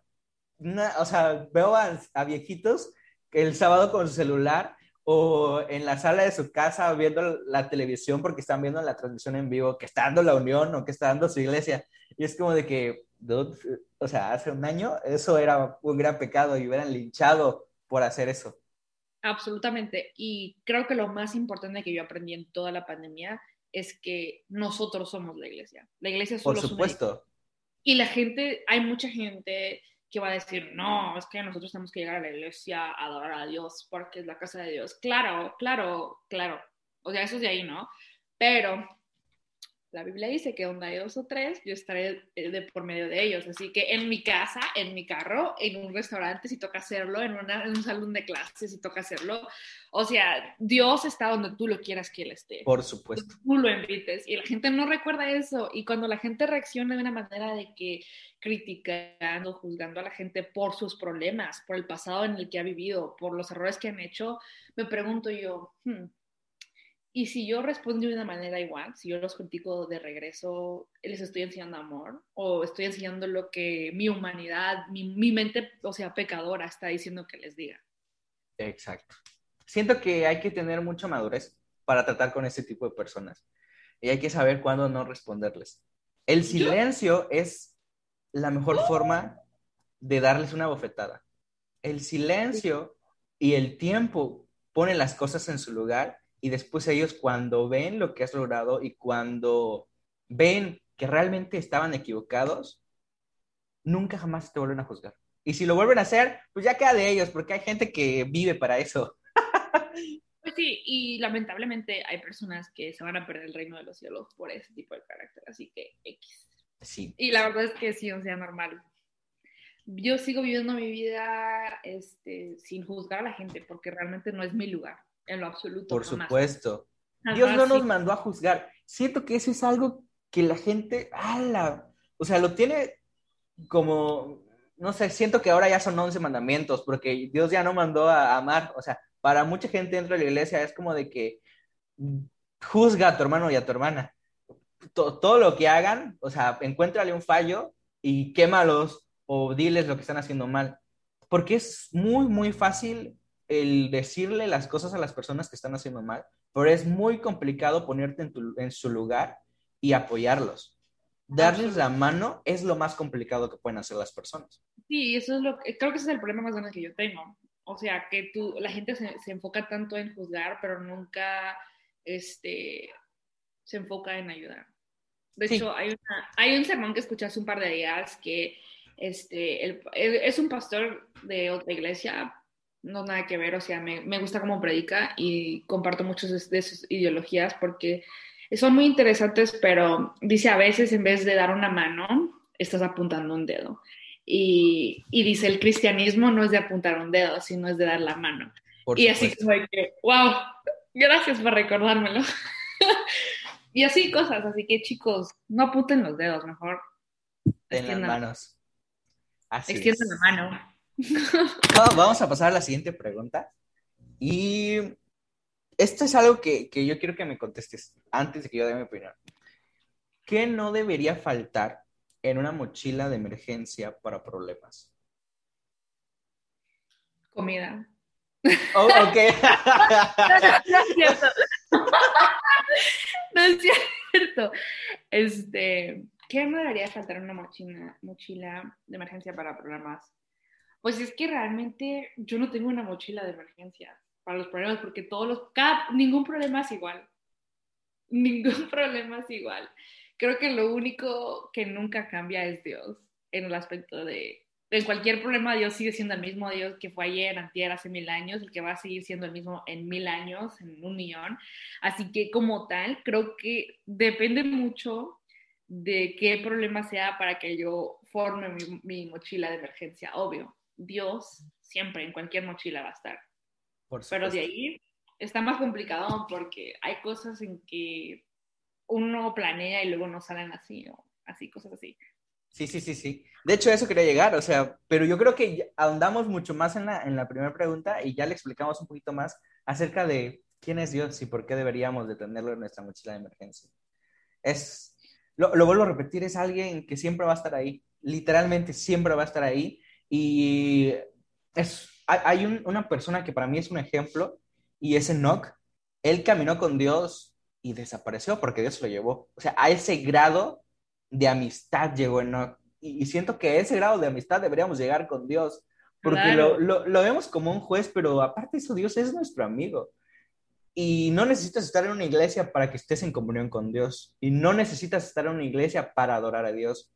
veo a viejitos el sábado con su celular o en la sala de su casa viendo la televisión porque están viendo la transmisión en vivo que está dando la Unión o que está dando su iglesia. Y es como de que, dude, o sea, hace un año eso era un gran pecado y hubieran linchado por hacer eso. Absolutamente. Y creo que lo más importante que yo aprendí en toda la pandemia es que nosotros somos la iglesia. La iglesia solo es una iglesia. Por supuesto. Y la gente, hay mucha gente que va a decir, no, es que nosotros tenemos que llegar a la iglesia a adorar a Dios porque es la casa de Dios. Claro, claro, claro. O sea, eso es de ahí, ¿no? Pero la Biblia dice que donde hay dos o tres, yo estaré de por medio de ellos. Así que en mi casa, en mi carro, en un restaurante, si toca hacerlo, en un salón de clases, si toca hacerlo. O sea, Dios está donde tú lo quieras que Él esté. Por supuesto. Tú lo invites. Y la gente no recuerda eso. Y cuando la gente reacciona de una manera de que criticando, juzgando a la gente por sus problemas, por el pasado en el que ha vivido, por los errores que han hecho, me pregunto yo, y si yo respondo de una manera igual, si yo los critico de regreso, les estoy enseñando amor, o estoy enseñando lo que mi humanidad, mi mente, o sea, pecadora, está diciendo que les diga. Exacto. Siento que hay que tener mucha madurez para tratar con este tipo de personas. Y hay que saber cuándo no responderles. El silencio es la mejor forma de darles una bofetada. El silencio y el tiempo ponen las cosas en su lugar. Y después ellos, cuando ven lo que has logrado y cuando ven que realmente estaban equivocados, nunca jamás te vuelven a juzgar. Y si lo vuelven a hacer, pues ya queda de ellos, porque hay gente que vive para eso. Pues sí, y lamentablemente hay personas que se van a perder el reino de los cielos por ese tipo de carácter, así que X. Sí. Y la verdad es que sí, o sea, normal. Yo sigo viviendo mi vida sin juzgar a la gente, porque realmente no es mi lugar. En lo absoluto. Por supuesto. Ajá, Dios no nos mandó a juzgar. Siento que eso es algo que la gente, o sea, lo tiene como, no sé, siento que ahora ya son 11 mandamientos, porque Dios ya no mandó a amar. O sea, para mucha gente dentro de la iglesia es como de que juzga a tu hermano y a tu hermana. Todo lo que hagan, o sea, encuéntrale un fallo y quémalos o diles lo que están haciendo mal. Porque es muy, muy fácil el decirle las cosas a las personas que están haciendo mal, pero es muy complicado ponerte en su lugar y apoyarlos. Darles la mano es lo más complicado que pueden hacer las personas. Sí, eso es creo que ese es el problema más grande que yo tengo. O sea, que la gente se enfoca tanto en juzgar, pero nunca se enfoca en ayudar. De sí. Hecho, hay un sermón que escuché hace un par de días que es un pastor de otra iglesia, no nada que ver, o sea, me gusta cómo predica y comparto muchas de sus ideologías porque son muy interesantes, pero dice a veces en vez de dar una mano, estás apuntando un dedo. Y dice, el cristianismo no es de apuntar un dedo, sino es de dar la mano. Y así como que, wow, gracias por recordármelo. Y así cosas, así que chicos, no apunten los dedos, mejor. Den las manos. Así es. Extiendan la mano. Vamos a pasar a la siguiente pregunta. Y esto es algo que yo quiero que me contestes antes de que yo dé mi opinión. ¿Qué no debería faltar en una mochila de emergencia para problemas? Comida. Oh, ok. No es cierto. ¿Qué no debería faltar en una mochila de emergencia para problemas? Pues es que realmente yo no tengo una mochila de emergencia para los problemas, porque ningún problema es igual. Ningún problema es igual. Creo que lo único que nunca cambia es Dios, en el aspecto de en cualquier problema Dios sigue siendo el mismo Dios que fue ayer, antier, hace 1000 años, el que va a seguir siendo el mismo en 1000 años, en 1,000,000. Así que como tal, creo que depende mucho de qué problema sea para que yo forme mi mochila de emergencia, obvio. Dios siempre en cualquier mochila va a estar. Pero de ahí está más complicado porque hay cosas en que uno planea y luego no salen así, o así, cosas así. Sí. De hecho, eso quería llegar, o sea, pero yo creo que ahondamos mucho más en la primera pregunta y ya le explicamos un poquito más acerca de quién es Dios y por qué deberíamos de tenerlo en nuestra mochila de emergencia. Lo vuelvo a repetir, es alguien que siempre va a estar ahí, literalmente siempre va a estar ahí. Y hay una persona que para mí es un ejemplo, y es Enoch. Él caminó con Dios y desapareció porque Dios lo llevó. O sea, a ese grado de amistad llegó Enoch. Y siento que a ese grado de amistad deberíamos llegar con Dios. Porque claro, lo vemos como un juez, pero aparte eso, Dios es nuestro amigo. Y no necesitas estar en una iglesia para que estés en comunión con Dios. Y no necesitas estar en una iglesia para adorar a Dios.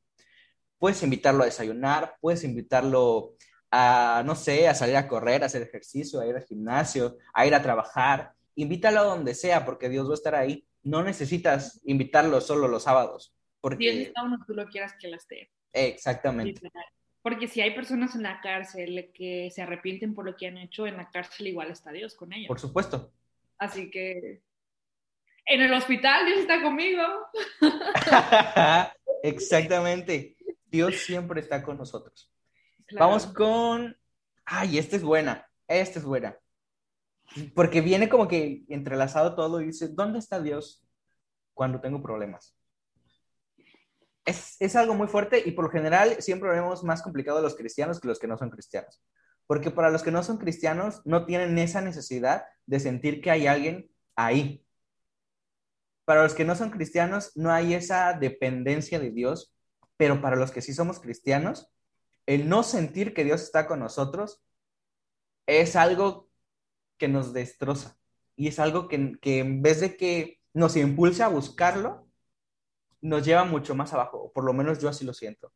Puedes invitarlo a desayunar, puedes invitarlo a, no sé, a salir a correr, a hacer ejercicio, a ir al gimnasio, a ir a trabajar. Invítalo a donde sea, porque Dios va a estar ahí. No necesitas invitarlo solo los sábados. Porque... Dios está donde tú lo quieras que lo esté. Exactamente. Porque si hay personas en la cárcel que se arrepienten por lo que han hecho, en la cárcel igual está Dios con ellos. Por supuesto. Así que en el hospital Dios está conmigo. Exactamente. Dios siempre está con nosotros. Claro. Vamos con... Ay, esta es buena. Esta es buena. Porque viene como que entrelazado todo y dice, ¿dónde está Dios cuando tengo problemas? Es algo muy fuerte y por lo general siempre lo vemos más complicado a los cristianos que los que no son cristianos. Porque para los que no son cristianos no tienen esa necesidad de sentir que hay alguien ahí. Para los que no son cristianos no hay esa dependencia de Dios, pero para los que sí somos cristianos, el no sentir que Dios está con nosotros es algo que nos destroza. Y es algo que en vez de que nos impulse a buscarlo, nos lleva mucho más abajo. Por lo menos yo así lo siento.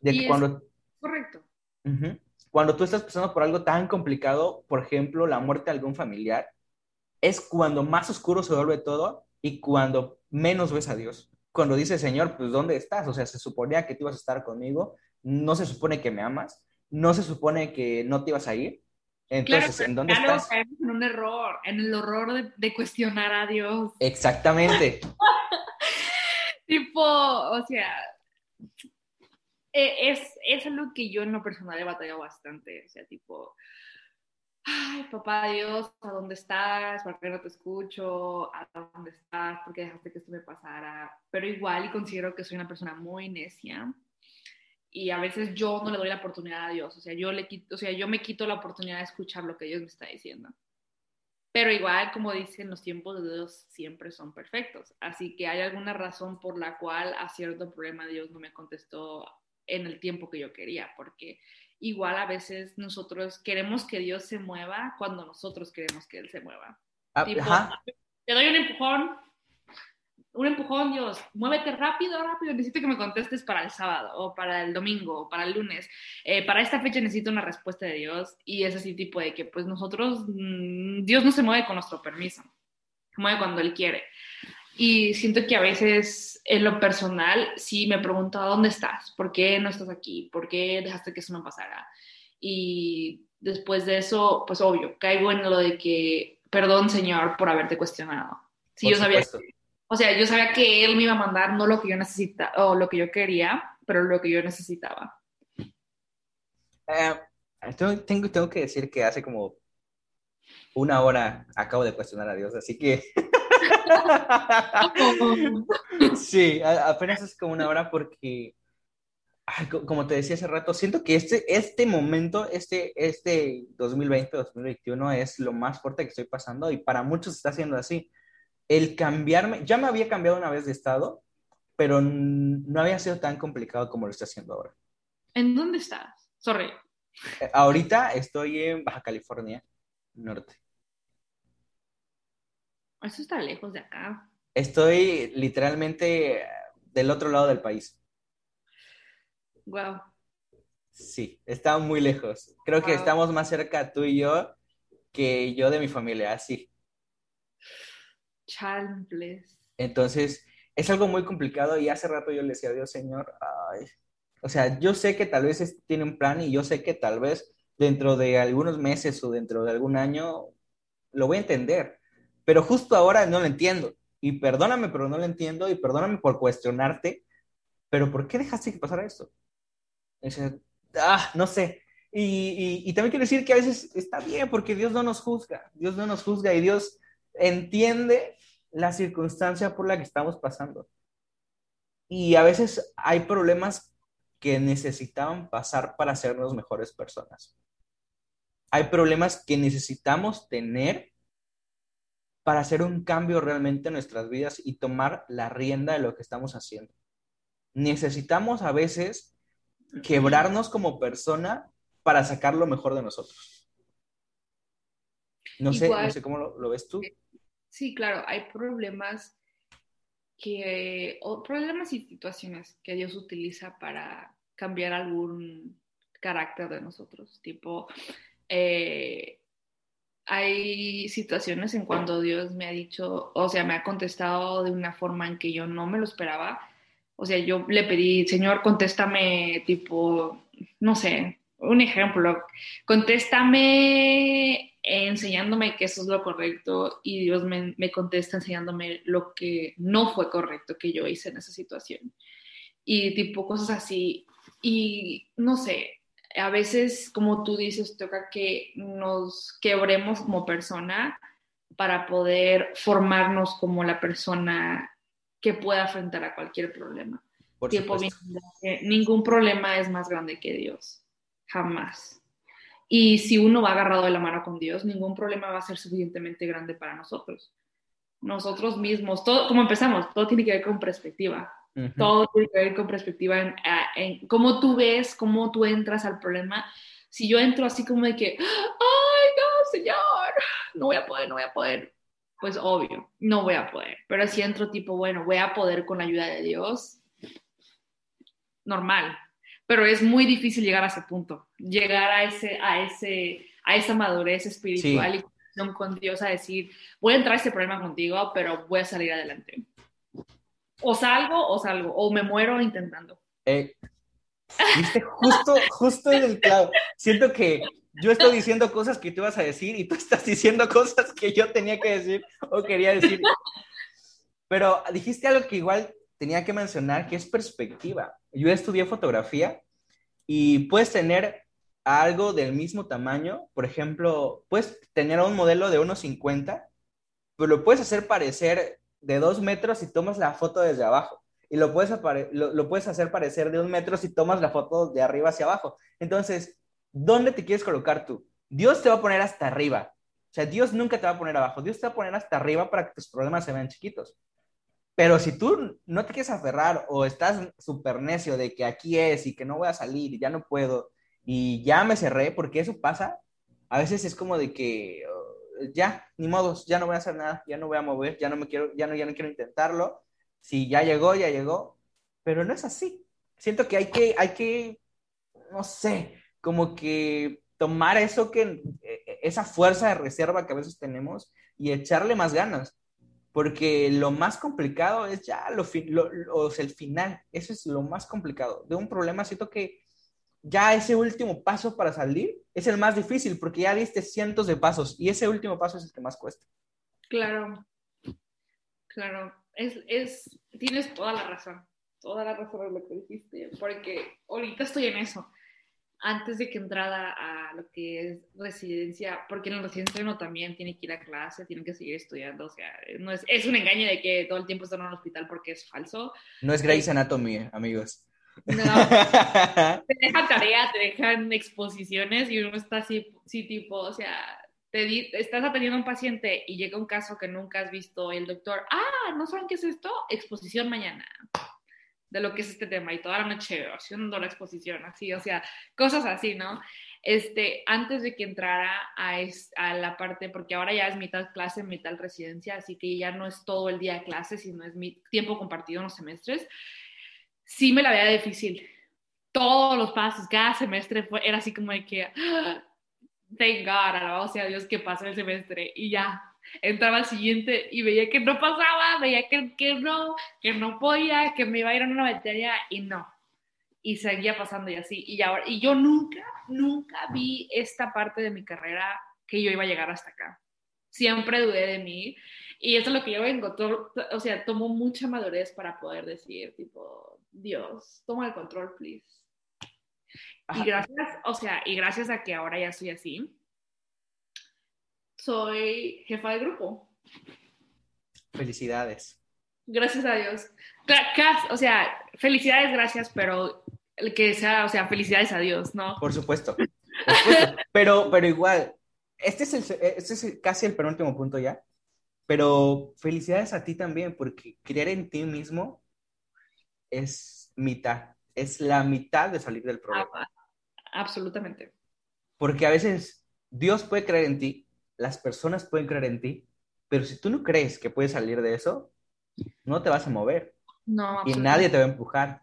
De que cuando... Correcto. Uh-huh. Cuando tú estás pasando por algo tan complicado, por ejemplo, la muerte de algún familiar, es cuando más oscuro se vuelve todo y cuando menos ves a Dios. Cuando dices, Señor, pues, ¿dónde estás? O sea, se suponía que tú ibas a estar conmigo, no se supone que me amas, no se supone que no te ibas a ir. Entonces, claro, ¿en dónde estás? Claro, caemos en un error, en el horror de cuestionar a Dios. Exactamente. Tipo, o sea... Es algo que yo en lo personal he batallado bastante, o sea, tipo, ay, papá Dios, ¿a dónde estás? ¿Por qué no te escucho? ¿A dónde estás? ¿Por qué dejaste que esto me pasara? Pero igual considero que soy una persona muy necia y a veces yo no le doy la oportunidad a Dios, o sea, yo me quito la oportunidad de escuchar lo que Dios me está diciendo. Pero igual, como dicen, los tiempos de Dios siempre son perfectos, así que hay alguna razón por la cual a cierto problema Dios no me contestó en el tiempo que yo quería, porque igual a veces nosotros queremos que Dios se mueva cuando nosotros queremos que Él se mueva. Tipo, te doy un empujón, Dios, muévete rápido, necesito que me contestes para el sábado, o para el domingo, o para el lunes, para esta fecha necesito una respuesta de Dios, y es así tipo de que pues nosotros, Dios no se mueve con nuestro permiso, se mueve cuando Él quiere. Y siento que a veces, en lo personal, sí me pregunto, ¿a dónde estás? ¿Por qué no estás aquí? ¿Por qué dejaste que eso no pasara? Y después de eso, pues obvio, caigo en lo de que, perdón, Señor, por haberte cuestionado. Sí, yo sabía, o sea, yo sabía que Él me iba a mandar no lo que yo necesitaba, o lo que yo quería, pero lo que yo necesitaba. Tengo que decir que hace como una hora acabo de cuestionar a Dios, así que... Sí, apenas es como una hora porque, como te decía hace rato, siento que este momento, este 2020, 2021 es lo más fuerte que estoy pasando y para muchos está siendo así. El cambiarme, ya me había cambiado una vez de estado, pero no había sido tan complicado como lo está haciendo ahora. ¿En dónde estás? Sorry. Ahorita estoy en Baja California Norte. Eso está lejos de acá. Estoy literalmente del otro lado del país. Wow. Sí, está muy lejos. Creo que estamos más cerca tú y yo que yo de mi familia, así. Champles. Entonces, es algo muy complicado y hace rato yo le decía a Dios, Señor, ay. O sea, yo sé que tal vez tiene un plan y yo sé que tal vez dentro de algunos meses o dentro de algún año lo voy a entender. Pero justo ahora no lo entiendo. Y perdóname, pero no lo entiendo. Y perdóname por cuestionarte. Pero ¿por qué dejaste que pasara esto? No sé. Y también quiero decir que a veces está bien porque Dios no nos juzga. Dios no nos juzga y Dios entiende la circunstancia por la que estamos pasando. Y a veces hay problemas que necesitaban pasar para hacernos mejores personas. Hay problemas que necesitamos tener para hacer un cambio realmente en nuestras vidas y tomar la rienda de lo que estamos haciendo. necesitamos a veces quebrarnos como persona para sacar lo mejor de nosotros. No sé cómo lo ves tú. Sí, claro, hay problemas problemas y situaciones que Dios utiliza para cambiar algún carácter de nosotros. Tipo, hay situaciones en cuando Dios me ha dicho, o sea, me ha contestado de una forma en que yo no me lo esperaba. O sea, yo le pedí, Señor, contéstame, tipo, no sé, un ejemplo, contéstame enseñándome que eso es lo correcto, y Dios me contesta enseñándome lo que no fue correcto que yo hice en esa situación. Y tipo, cosas así. Y no sé, a veces, como tú dices, toca que nos quebremos como persona para poder formarnos como la persona que pueda afrontar a cualquier problema. Ningún problema es más grande que Dios, jamás. Y si uno va agarrado de la mano con Dios, ningún problema va a ser suficientemente grande para nosotros. Nosotros mismos, todo, como empezamos, todo tiene que ver con perspectiva. Uh-huh. Todo tiene que ver con perspectiva en cómo tú ves, cómo tú entras al problema. Si yo entro así como de que, ¡ay, no, Señor! No voy a poder. Pues obvio, no voy a poder. Pero si entro tipo, bueno, voy a poder con la ayuda de Dios, normal. Pero es muy difícil llegar a ese punto. Llegar a esa madurez espiritual, sí, y conexión con Dios, a decir, voy a entrar a este problema contigo, pero voy a salir adelante. O salgo, o me muero intentando. ¿Viste? Justo en el clavo. Siento que yo estoy diciendo cosas que tú ibas a decir y tú estás diciendo cosas que yo tenía que decir o quería decir. Pero dijiste algo que igual tenía que mencionar, que es perspectiva. Yo estudié fotografía y puedes tener algo del mismo tamaño. Por ejemplo, puedes tener un modelo de 1.50, pero lo puedes hacer parecer de 2 metros si tomas la foto desde abajo. Y lo puedes hacer parecer de 1 metro si tomas la foto de arriba hacia abajo. Entonces, ¿dónde te quieres colocar tú? Dios te va a poner hasta arriba. O sea, Dios nunca te va a poner abajo. Dios te va a poner hasta arriba para que tus problemas se vean chiquitos. Pero si tú no te quieres aferrar o estás súper necio de que aquí es y que no voy a salir y ya no puedo y ya me cerré, porque eso pasa, a veces es como de que ya, ni modos, ya no voy a hacer nada, ya no voy a mover, ya no quiero intentarlo. Si ya llegó. Pero no es así. Siento que hay que, no sé, como que tomar esa fuerza de reserva que a veces tenemos y echarle más ganas, porque lo más complicado es ya el final. Eso es lo más complicado de un problema. Siento que ya ese último paso para salir es el más difícil, porque ya diste cientos de pasos y ese último paso es el que más cuesta. Claro, tienes toda la razón en lo que dijiste, porque ahorita estoy en eso. Antes de que entrara a lo que es residencia, porque en la residencia uno también tiene que ir a clase, tiene que seguir estudiando, o sea, no es un engaño de que todo el tiempo está en un hospital, porque es falso. No es Grey's Anatomy, amigos. No, te dejan tarea, te dejan exposiciones y uno está así tipo, o sea, estás atendiendo a un paciente y llega un caso que nunca has visto y el doctor, ¿no saben qué es esto? Exposición mañana de lo que es este tema, y toda la noche haciendo la exposición, así, o sea, cosas así, ¿no? Antes de que entrara a la parte, porque ahora ya es mitad clase, mitad residencia, así que ya no es todo el día de clase, sino es mi tiempo compartido en los semestres, sí me la veía difícil. Todos los pasos, cada semestre era así como de que, thank God, alabado sea Dios que pasó el semestre, y ya. Entraba al siguiente y veía que no pasaba, veía que no podía, que me iba a ir a una batería y seguía pasando y así. Y yo nunca vi esta parte de mi carrera que yo iba a llegar hasta acá. Siempre dudé de mí y eso es lo que yo vengo. O sea, tomó mucha madurez para poder decir, tipo, Dios, toma el control, please. Ajá. Y gracias a que ahora ya soy así, soy jefa de grupo. Felicidades. Gracias a Dios. O sea, felicidades, gracias, pero el que sea, o sea, felicidades a Dios, ¿no? Por supuesto. Pero igual, este es casi el penúltimo punto ya, pero felicidades a ti también, porque creer en ti mismo es mitad. Es la mitad de salir del problema. Absolutamente. Porque a veces Dios puede creer en ti, las personas pueden creer en ti, pero si tú no crees que puedes salir de eso, no te vas a mover. No, y nadie te va a empujar.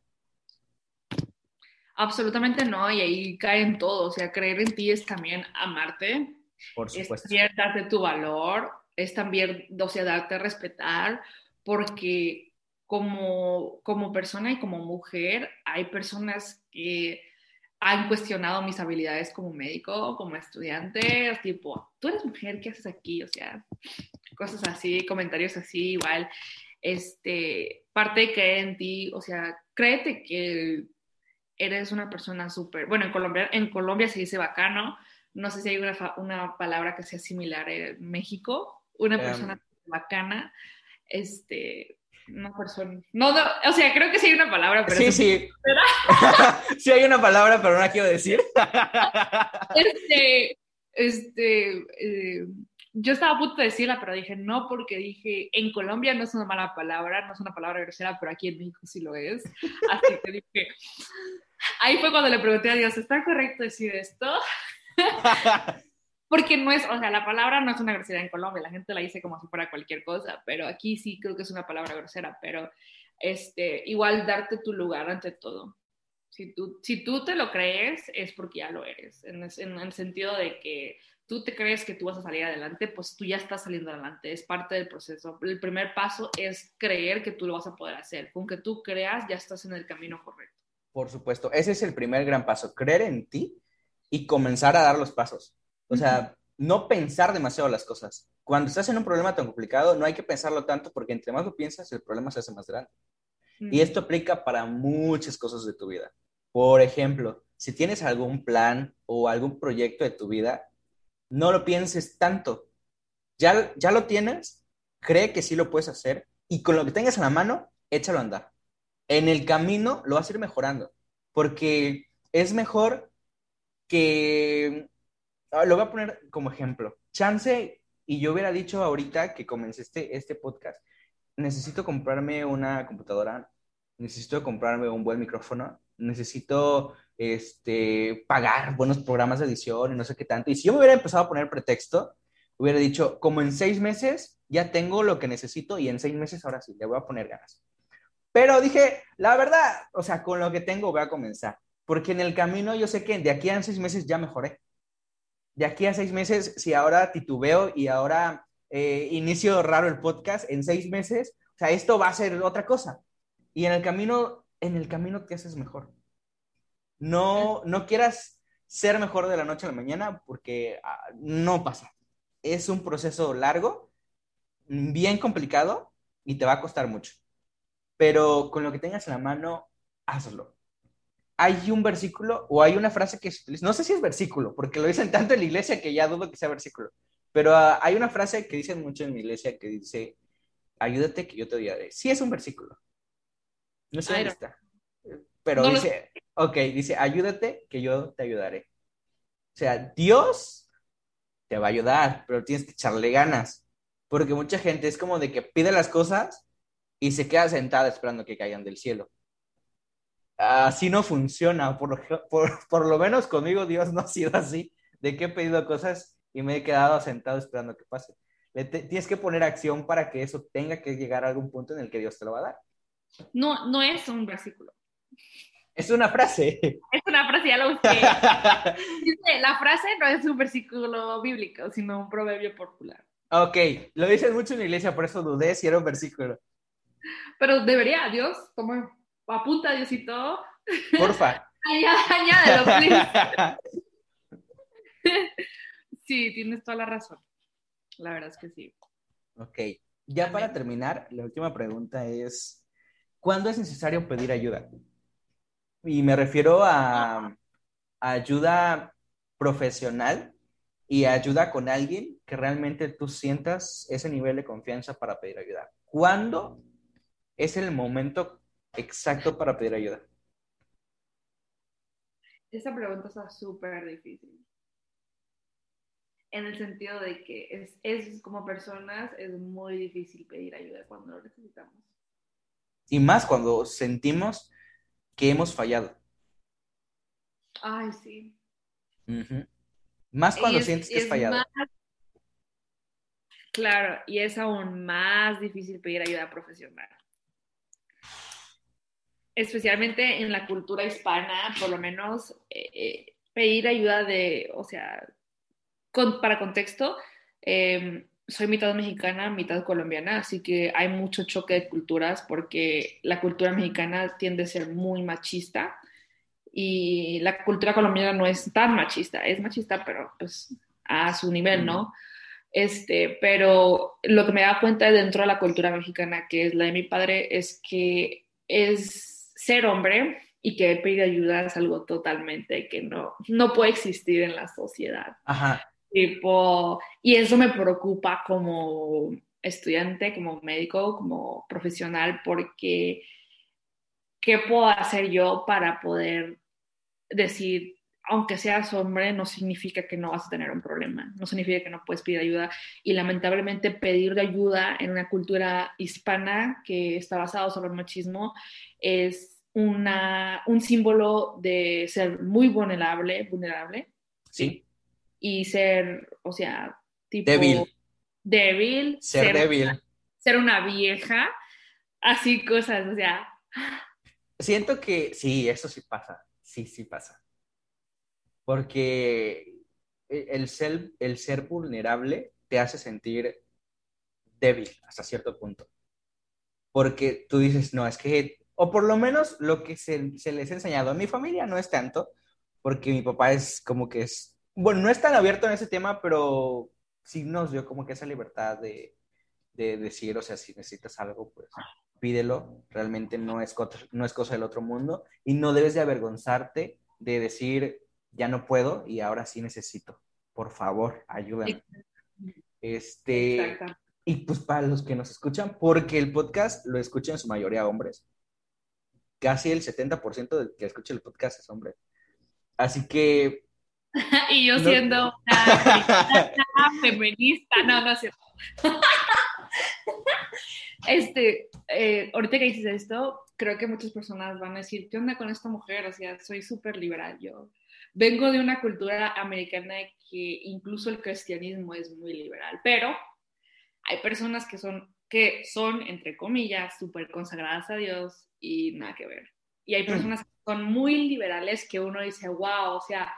Absolutamente no, y ahí cae en todo. O sea, creer en ti es también amarte. Por supuesto. Es también darte tu valor, es también, o sea, darte a respetar, porque como persona y como mujer, hay personas que han cuestionado mis habilidades como médico, como estudiante, tipo, tú eres mujer, ¿qué haces aquí? O sea, cosas así, comentarios así, igual. Parte de creer en ti, o sea, créete que eres una persona súper, bueno, en Colombia se dice bacano, no sé si hay una palabra que sea similar en México, una persona bacana, una persona, no, o sea, creo que sí hay una palabra, pero... Sí. Sí hay una palabra, pero no la quiero decir. Yo estaba a punto de decirla, pero dije no, porque dije, en Colombia no es una mala palabra, no es una palabra grosera, pero aquí en México sí lo es. Así que dije, ahí fue cuando le pregunté a Dios, ¿está correcto decir esto? Porque no es, o sea, la palabra no es una grosería en Colombia, la gente la dice como si fuera cualquier cosa, pero aquí sí creo que es una palabra grosera, pero igual darte tu lugar ante todo. Si tú te lo crees, es porque ya lo eres, en el sentido de que tú te crees que tú vas a salir adelante, pues tú ya estás saliendo adelante, es parte del proceso. El primer paso es creer que tú lo vas a poder hacer. Con que tú creas, ya estás en el camino correcto. Por supuesto, ese es el primer gran paso, creer en ti y comenzar a dar los pasos. O sea, no pensar demasiado las cosas. Cuando estás en un problema tan complicado, no hay que pensarlo tanto porque entre más lo piensas, el problema se hace más grande. Y esto aplica para muchas cosas de tu vida. Por ejemplo, si tienes algún plan o algún proyecto de tu vida, no lo pienses tanto. Ya lo tienes, cree que sí lo puedes hacer y con lo que tengas en la mano, échalo a andar. En el camino lo vas a ir mejorando porque es mejor que... Lo voy a poner como ejemplo. Chance, y yo hubiera dicho ahorita que comencé este podcast, necesito comprarme una computadora, necesito comprarme un buen micrófono, necesito pagar buenos programas de edición y no sé qué tanto. Y si yo me hubiera empezado a poner pretexto, hubiera dicho, como en 6 meses ya tengo lo que necesito y en 6 meses ahora sí, le voy a poner ganas. Pero dije, la verdad, o sea, con lo que tengo voy a comenzar. Porque en el camino yo sé que de aquí a 6 meses ya mejoré. De aquí a 6 meses, si ahora titubeo y ahora inicio raro el podcast, en 6 meses, o sea, esto va a ser otra cosa. Y en el camino te haces mejor. No quieras ser mejor de la noche a la mañana porque no pasa. Es un proceso largo, bien complicado y te va a costar mucho. Pero con lo que tengas en la mano, hazlo. Hay un versículo o hay una frase que se utiliza, no sé si es versículo, porque lo dicen tanto en la iglesia que ya dudo que sea versículo, pero hay una frase que dicen mucho en mi iglesia que dice, ayúdate que yo te ayudaré. Sí es un versículo. No sé dónde está. Pero no dice, dice, ayúdate que yo te ayudaré. O sea, Dios te va a ayudar, pero tienes que echarle ganas. Porque mucha gente es como de que pide las cosas y se queda sentada esperando que caigan del cielo. Así no funciona. Por lo menos conmigo Dios no ha sido así. De que he pedido cosas y me he quedado sentado esperando que pase. Tienes que poner acción para que eso tenga que llegar a algún punto en el que Dios te lo va a dar. No es un versículo. Es una frase. Es una frase, ya lo busqué. Dice, la frase no es un versículo bíblico, sino un proverbio popular. Ok, lo dicen mucho en la iglesia, por eso dudé si era un versículo. Pero debería, Dios, toma, apunta, Diosito. Porfa. Añádelo, please. Sí, tienes toda la razón. La verdad es que sí. Ok, ya también. Para terminar, la última pregunta es... ¿Cuándo es necesario pedir ayuda? Y me refiero a ayuda profesional y ayuda con alguien que realmente tú sientas ese nivel de confianza para pedir ayuda. ¿Cuándo es el momento exacto para pedir ayuda? Esa pregunta está súper difícil. En el sentido de que es como personas es muy difícil pedir ayuda cuando lo necesitamos. Y más cuando sentimos que hemos fallado. Ay, sí. Uh-huh. Más cuando sientes que es fallado. Más... Claro, y es aún más difícil pedir ayuda profesional. Especialmente en la cultura hispana, por lo menos pedir ayuda de, o sea, para contexto, soy mitad mexicana, mitad colombiana, así que hay mucho choque de culturas porque la cultura mexicana tiende a ser muy machista y la cultura colombiana no es tan machista, es machista pero pues a su nivel, ¿no? Pero lo que me da cuenta dentro de la cultura mexicana, que es la de mi padre, es que es ser hombre y que pedir ayuda es algo totalmente que no puede existir en la sociedad. Ajá. Tipo, y eso me preocupa como estudiante, como médico, como profesional, porque ¿qué puedo hacer yo para poder decir, aunque seas hombre, no significa que no vas a tener un problema, no significa que no puedes pedir ayuda? Y lamentablemente pedir de ayuda en una cultura hispana que está basada sobre el machismo es un símbolo de ser muy vulnerable. Sí. Y ser, o sea, tipo... Débil. Ser débil. Ser una vieja. Así cosas, o sea... Siento que sí, eso sí pasa. Sí pasa. Porque el ser vulnerable te hace sentir débil hasta cierto punto. Porque tú dices, no, es que... O por lo menos lo que se les ha enseñado a mi familia no es tanto. Porque mi papá es como que es... Bueno, no es tan abierto en ese tema, pero sí nos dio como que esa libertad de decir, o sea, si necesitas algo, pues pídelo. Realmente no es cosa del otro mundo. Y no debes de avergonzarte de decir, ya no puedo y ahora sí necesito. Por favor, ayúdame. Exacto. Y pues para los que nos escuchan, porque el podcast lo escuchan en su mayoría hombres. Casi el 70% del que escucha el podcast es hombre. Así que... Y yo siendo una feminista, no es cierto. Ahorita que dices esto, creo que muchas personas van a decir, ¿qué onda con esta mujer? O sea, soy súper liberal. Yo vengo de una cultura americana que incluso el cristianismo es muy liberal, pero hay personas que son entre comillas, súper consagradas a Dios y nada que ver. Y hay personas que son muy liberales que uno dice, wow, o sea...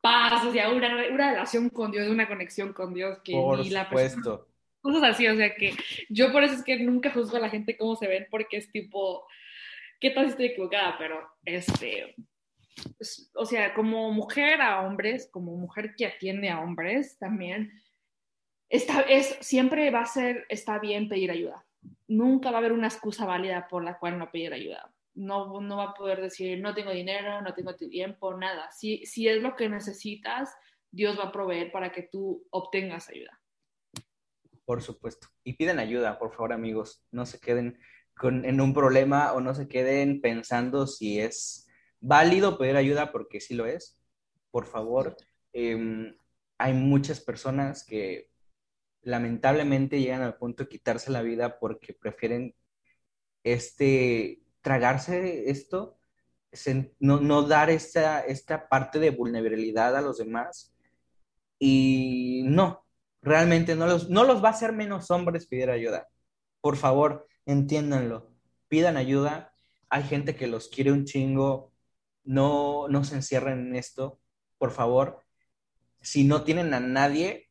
paz, o sea, una relación con Dios, una conexión con Dios que por ni la supuesto. Persona... Cosas así, o sea, que yo por eso es que nunca juzgo a la gente cómo se ven, porque es tipo, ¿qué tal si estoy equivocada? Pero, o sea, como mujer a hombres, como mujer que atiende a hombres también, siempre va a ser, está bien pedir ayuda. Nunca va a haber una excusa válida por la cual no pedir ayuda. No va a poder decir, no tengo dinero, no tengo tiempo, nada. Si es lo que necesitas, Dios va a proveer para que tú obtengas ayuda. Por supuesto. Y pidan ayuda, por favor, amigos. No se queden en un problema o no se queden pensando si es válido pedir ayuda, porque sí lo es. Por favor, hay muchas personas que lamentablemente llegan al punto de quitarse la vida porque prefieren tragarse esto, no dar esta parte de vulnerabilidad a los demás, y realmente no los va a hacer menos hombres pedir ayuda. Por favor, entiéndanlo, pidan ayuda, hay gente que los quiere un chingo, no se encierren en esto, por favor. Si no tienen a nadie,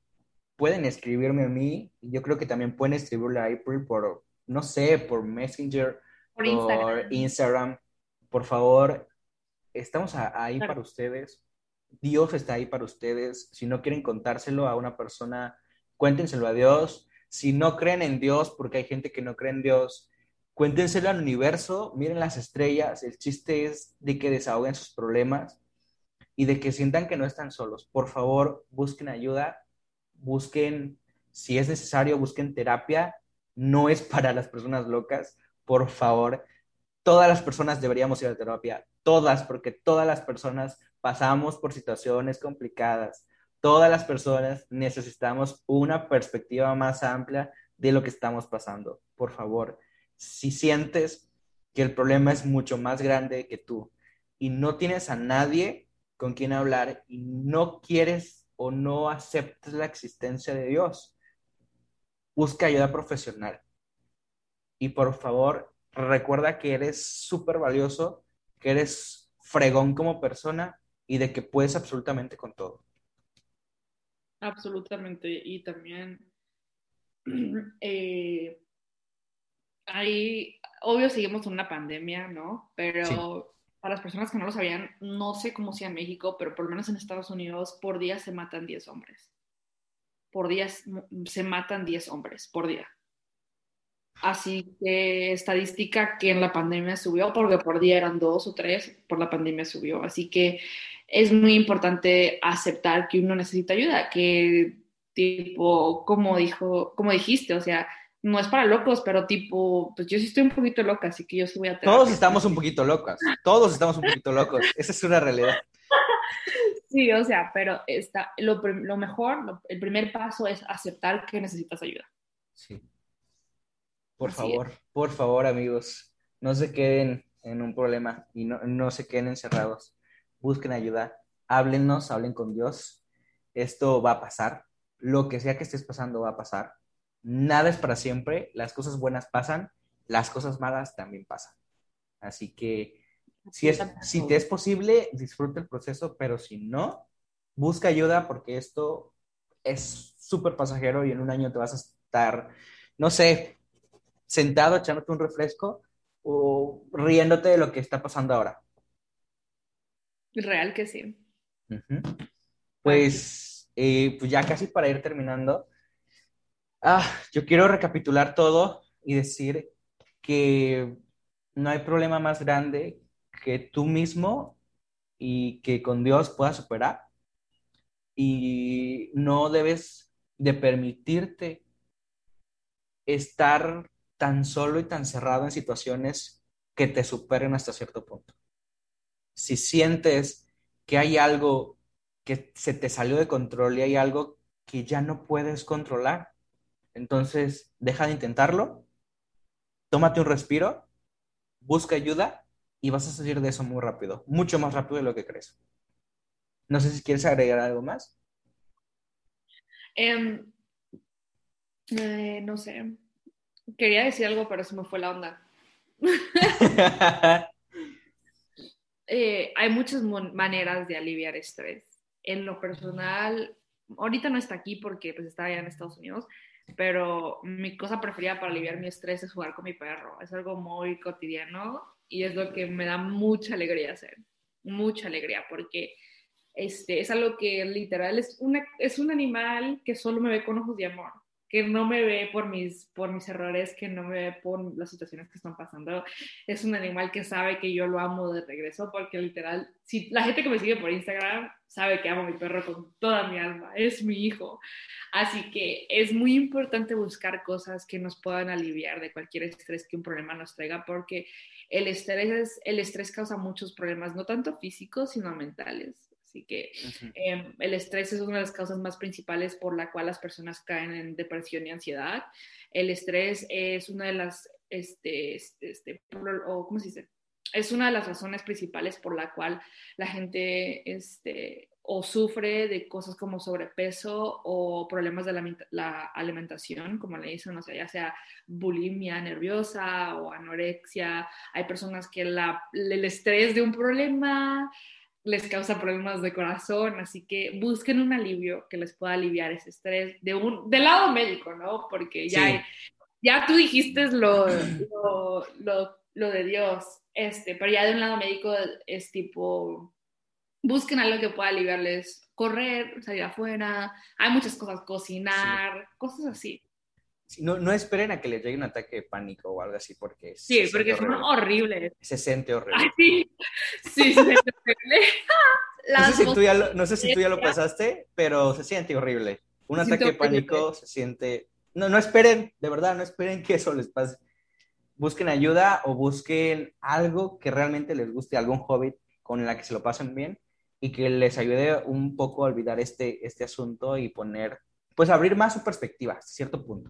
pueden escribirme a mí, yo creo que también pueden escribirle a April por, no sé, por Messenger, por Instagram, por favor, estamos ahí para ustedes. Dios está ahí para ustedes. Si no quieren contárselo a una persona, cuéntenselo a Dios. Si no creen en Dios, porque hay gente que no cree en Dios, cuéntenselo al universo, miren las estrellas. El chiste es de que desahoguen sus problemas y de que sientan que no están solos. Por favor, busquen ayuda, busquen, si es necesario, busquen terapia. No es para las personas locas. Por favor, todas las personas deberíamos ir a terapia, todas, porque todas las personas pasamos por situaciones complicadas, todas las personas necesitamos una perspectiva más amplia de lo que estamos pasando. Por favor, si sientes que el problema es mucho más grande que tú y no tienes a nadie con quien hablar y no quieres o no aceptas la existencia de Dios, busca ayuda profesional. Y por favor, recuerda que eres súper valioso, que eres fregón como persona y de que puedes absolutamente con todo. Absolutamente. Y también hay, obvio, seguimos en una pandemia, ¿no? Pero sí, para las personas que no lo sabían, no sé cómo sea en México, pero por lo menos en Estados Unidos, por día se matan 10 hombres. Por día se matan 10 hombres, por día. Así que estadística que en la pandemia subió, porque por día eran 2 o 3, por la pandemia subió. Así que es muy importante aceptar que uno necesita ayuda, que tipo, como dijiste, o sea, no es para locos, pero tipo, pues yo sí estoy un poquito loca, así que yo sí voy a terapia. Todos estamos un poquito locos, esa es una realidad. Sí, o sea, pero el primer paso es aceptar que necesitas ayuda. Sí. Por favor, amigos, no se queden en un problema y no se queden encerrados. Busquen ayuda, háblennos, hablen con Dios. Esto va a pasar. Lo que sea que estés pasando va a pasar. Nada es para siempre. Las cosas buenas pasan, las cosas malas también pasan. Así que si te es posible, disfruta el proceso, pero si no, busca ayuda porque esto es súper pasajero y en un año te vas a estar, no sé, sentado echándote un refresco o riéndote de lo que está pasando ahora. Real que sí. Uh-huh. Pues ya casi para ir terminando, yo quiero recapitular todo y decir que no hay problema más grande que tú mismo y que con Dios puedas superar, y no debes de permitirte estar tan solo y tan cerrado en situaciones que te superen hasta cierto punto. Si sientes que hay algo que se te salió de control y hay algo que ya no puedes controlar, entonces deja de intentarlo, tómate un respiro, busca ayuda y vas a salir de eso muy rápido, mucho más rápido de lo que crees. No sé si quieres agregar algo más. No sé. Quería decir algo, pero se me fue la onda. Hay muchas maneras de aliviar estrés. En lo personal, ahorita no está aquí porque pues, está allá en Estados Unidos, pero mi cosa preferida para aliviar mi estrés es jugar con mi perro. Es algo muy cotidiano y es lo que me da mucha alegría hacer. Mucha alegría, porque es algo que literal es un animal que solo me ve con ojos de amor, que no me ve por mis errores, que no me ve por las situaciones que están pasando. Es un animal que sabe que yo lo amo de regreso, porque literal, si la gente que me sigue por Instagram sabe que amo a mi perro con toda mi alma, es mi hijo. Así que es muy importante buscar cosas que nos puedan aliviar de cualquier estrés que un problema nos traiga, porque el estrés causa muchos problemas, no tanto físicos, sino mentales. Así que el estrés es una de las causas más principales por la cual las personas caen en depresión y ansiedad. El estrés es una de las, ¿cómo se dice? Es una de las razones principales por la cual la gente, o sufre de cosas como sobrepeso o problemas de la alimentación, como le dicen, o sea, ya sea bulimia nerviosa o anorexia. Hay personas que el estrés de un problema les causa problemas de corazón, así que busquen un alivio que les pueda aliviar ese estrés del lado médico, ¿no? Porque ya, sí, ya tú dijiste lo de Dios, pero ya de un lado médico es tipo, busquen algo que pueda aliviarles, correr, salir afuera, hay muchas cosas, cocinar, sí, cosas así. Sí, no esperen a que les llegue un ataque de pánico o algo así, porque... Sí, porque son horribles. Se siente horrible. Ay, sí, se siente horrible. No sé si tú ya lo pasaste, pero se siente horrible. Un ataque de pánico se siente... No esperen, de verdad, no esperen que eso les pase. Busquen ayuda o busquen algo que realmente les guste, algún hobby con la que se lo pasen bien y que les ayude un poco a olvidar este asunto y poner... Pues abrir más su perspectiva, a cierto punto.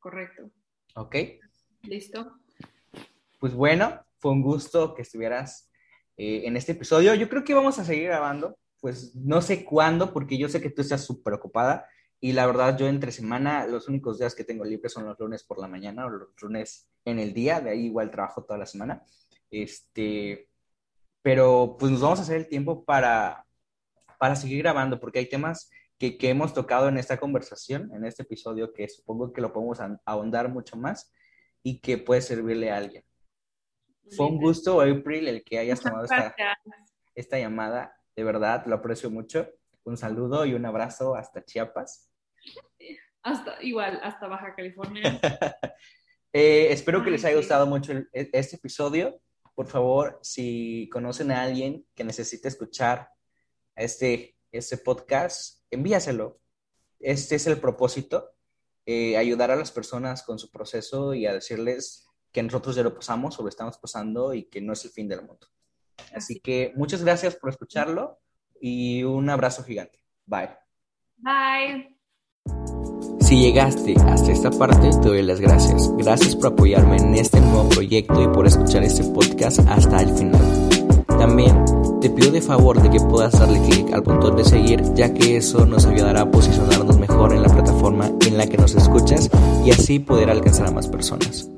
Correcto. Ok. Listo. pues bueno, fue un gusto que estuvieras en este episodio. Yo creo que vamos a seguir grabando, pues no sé cuándo, porque yo sé que tú estás súper ocupada y la verdad yo entre semana los únicos días que tengo libre son los lunes por la mañana o los lunes en el día, de ahí igual trabajo toda la semana. Pero pues nos vamos a hacer el tiempo para seguir grabando, porque hay temas que hemos tocado en esta conversación, en este episodio, que supongo que lo podemos ahondar mucho más y que puede servirle a alguien. Fue un gusto, April, el que hayas tomado esta llamada. De verdad, lo aprecio mucho. Un saludo y un abrazo hasta Chiapas. Hasta Baja California. Espero que les haya gustado mucho este episodio. Por favor, si conocen a alguien que necesite escuchar este podcast, envíaselo. Este es el propósito, ayudar a las personas con su proceso y a decirles que nosotros ya lo pasamos o lo estamos pasando y que no es el fin del mundo. Así que muchas gracias por escucharlo y un abrazo gigante. Bye. Bye. Si llegaste hasta esta parte, te doy las gracias. Gracias por apoyarme en este nuevo proyecto y por escuchar este podcast hasta el final. También te pido de favor de que puedas darle clic al botón de seguir, ya que eso nos ayudará a posicionarnos mejor en la plataforma en la que nos escuchas y así poder alcanzar a más personas.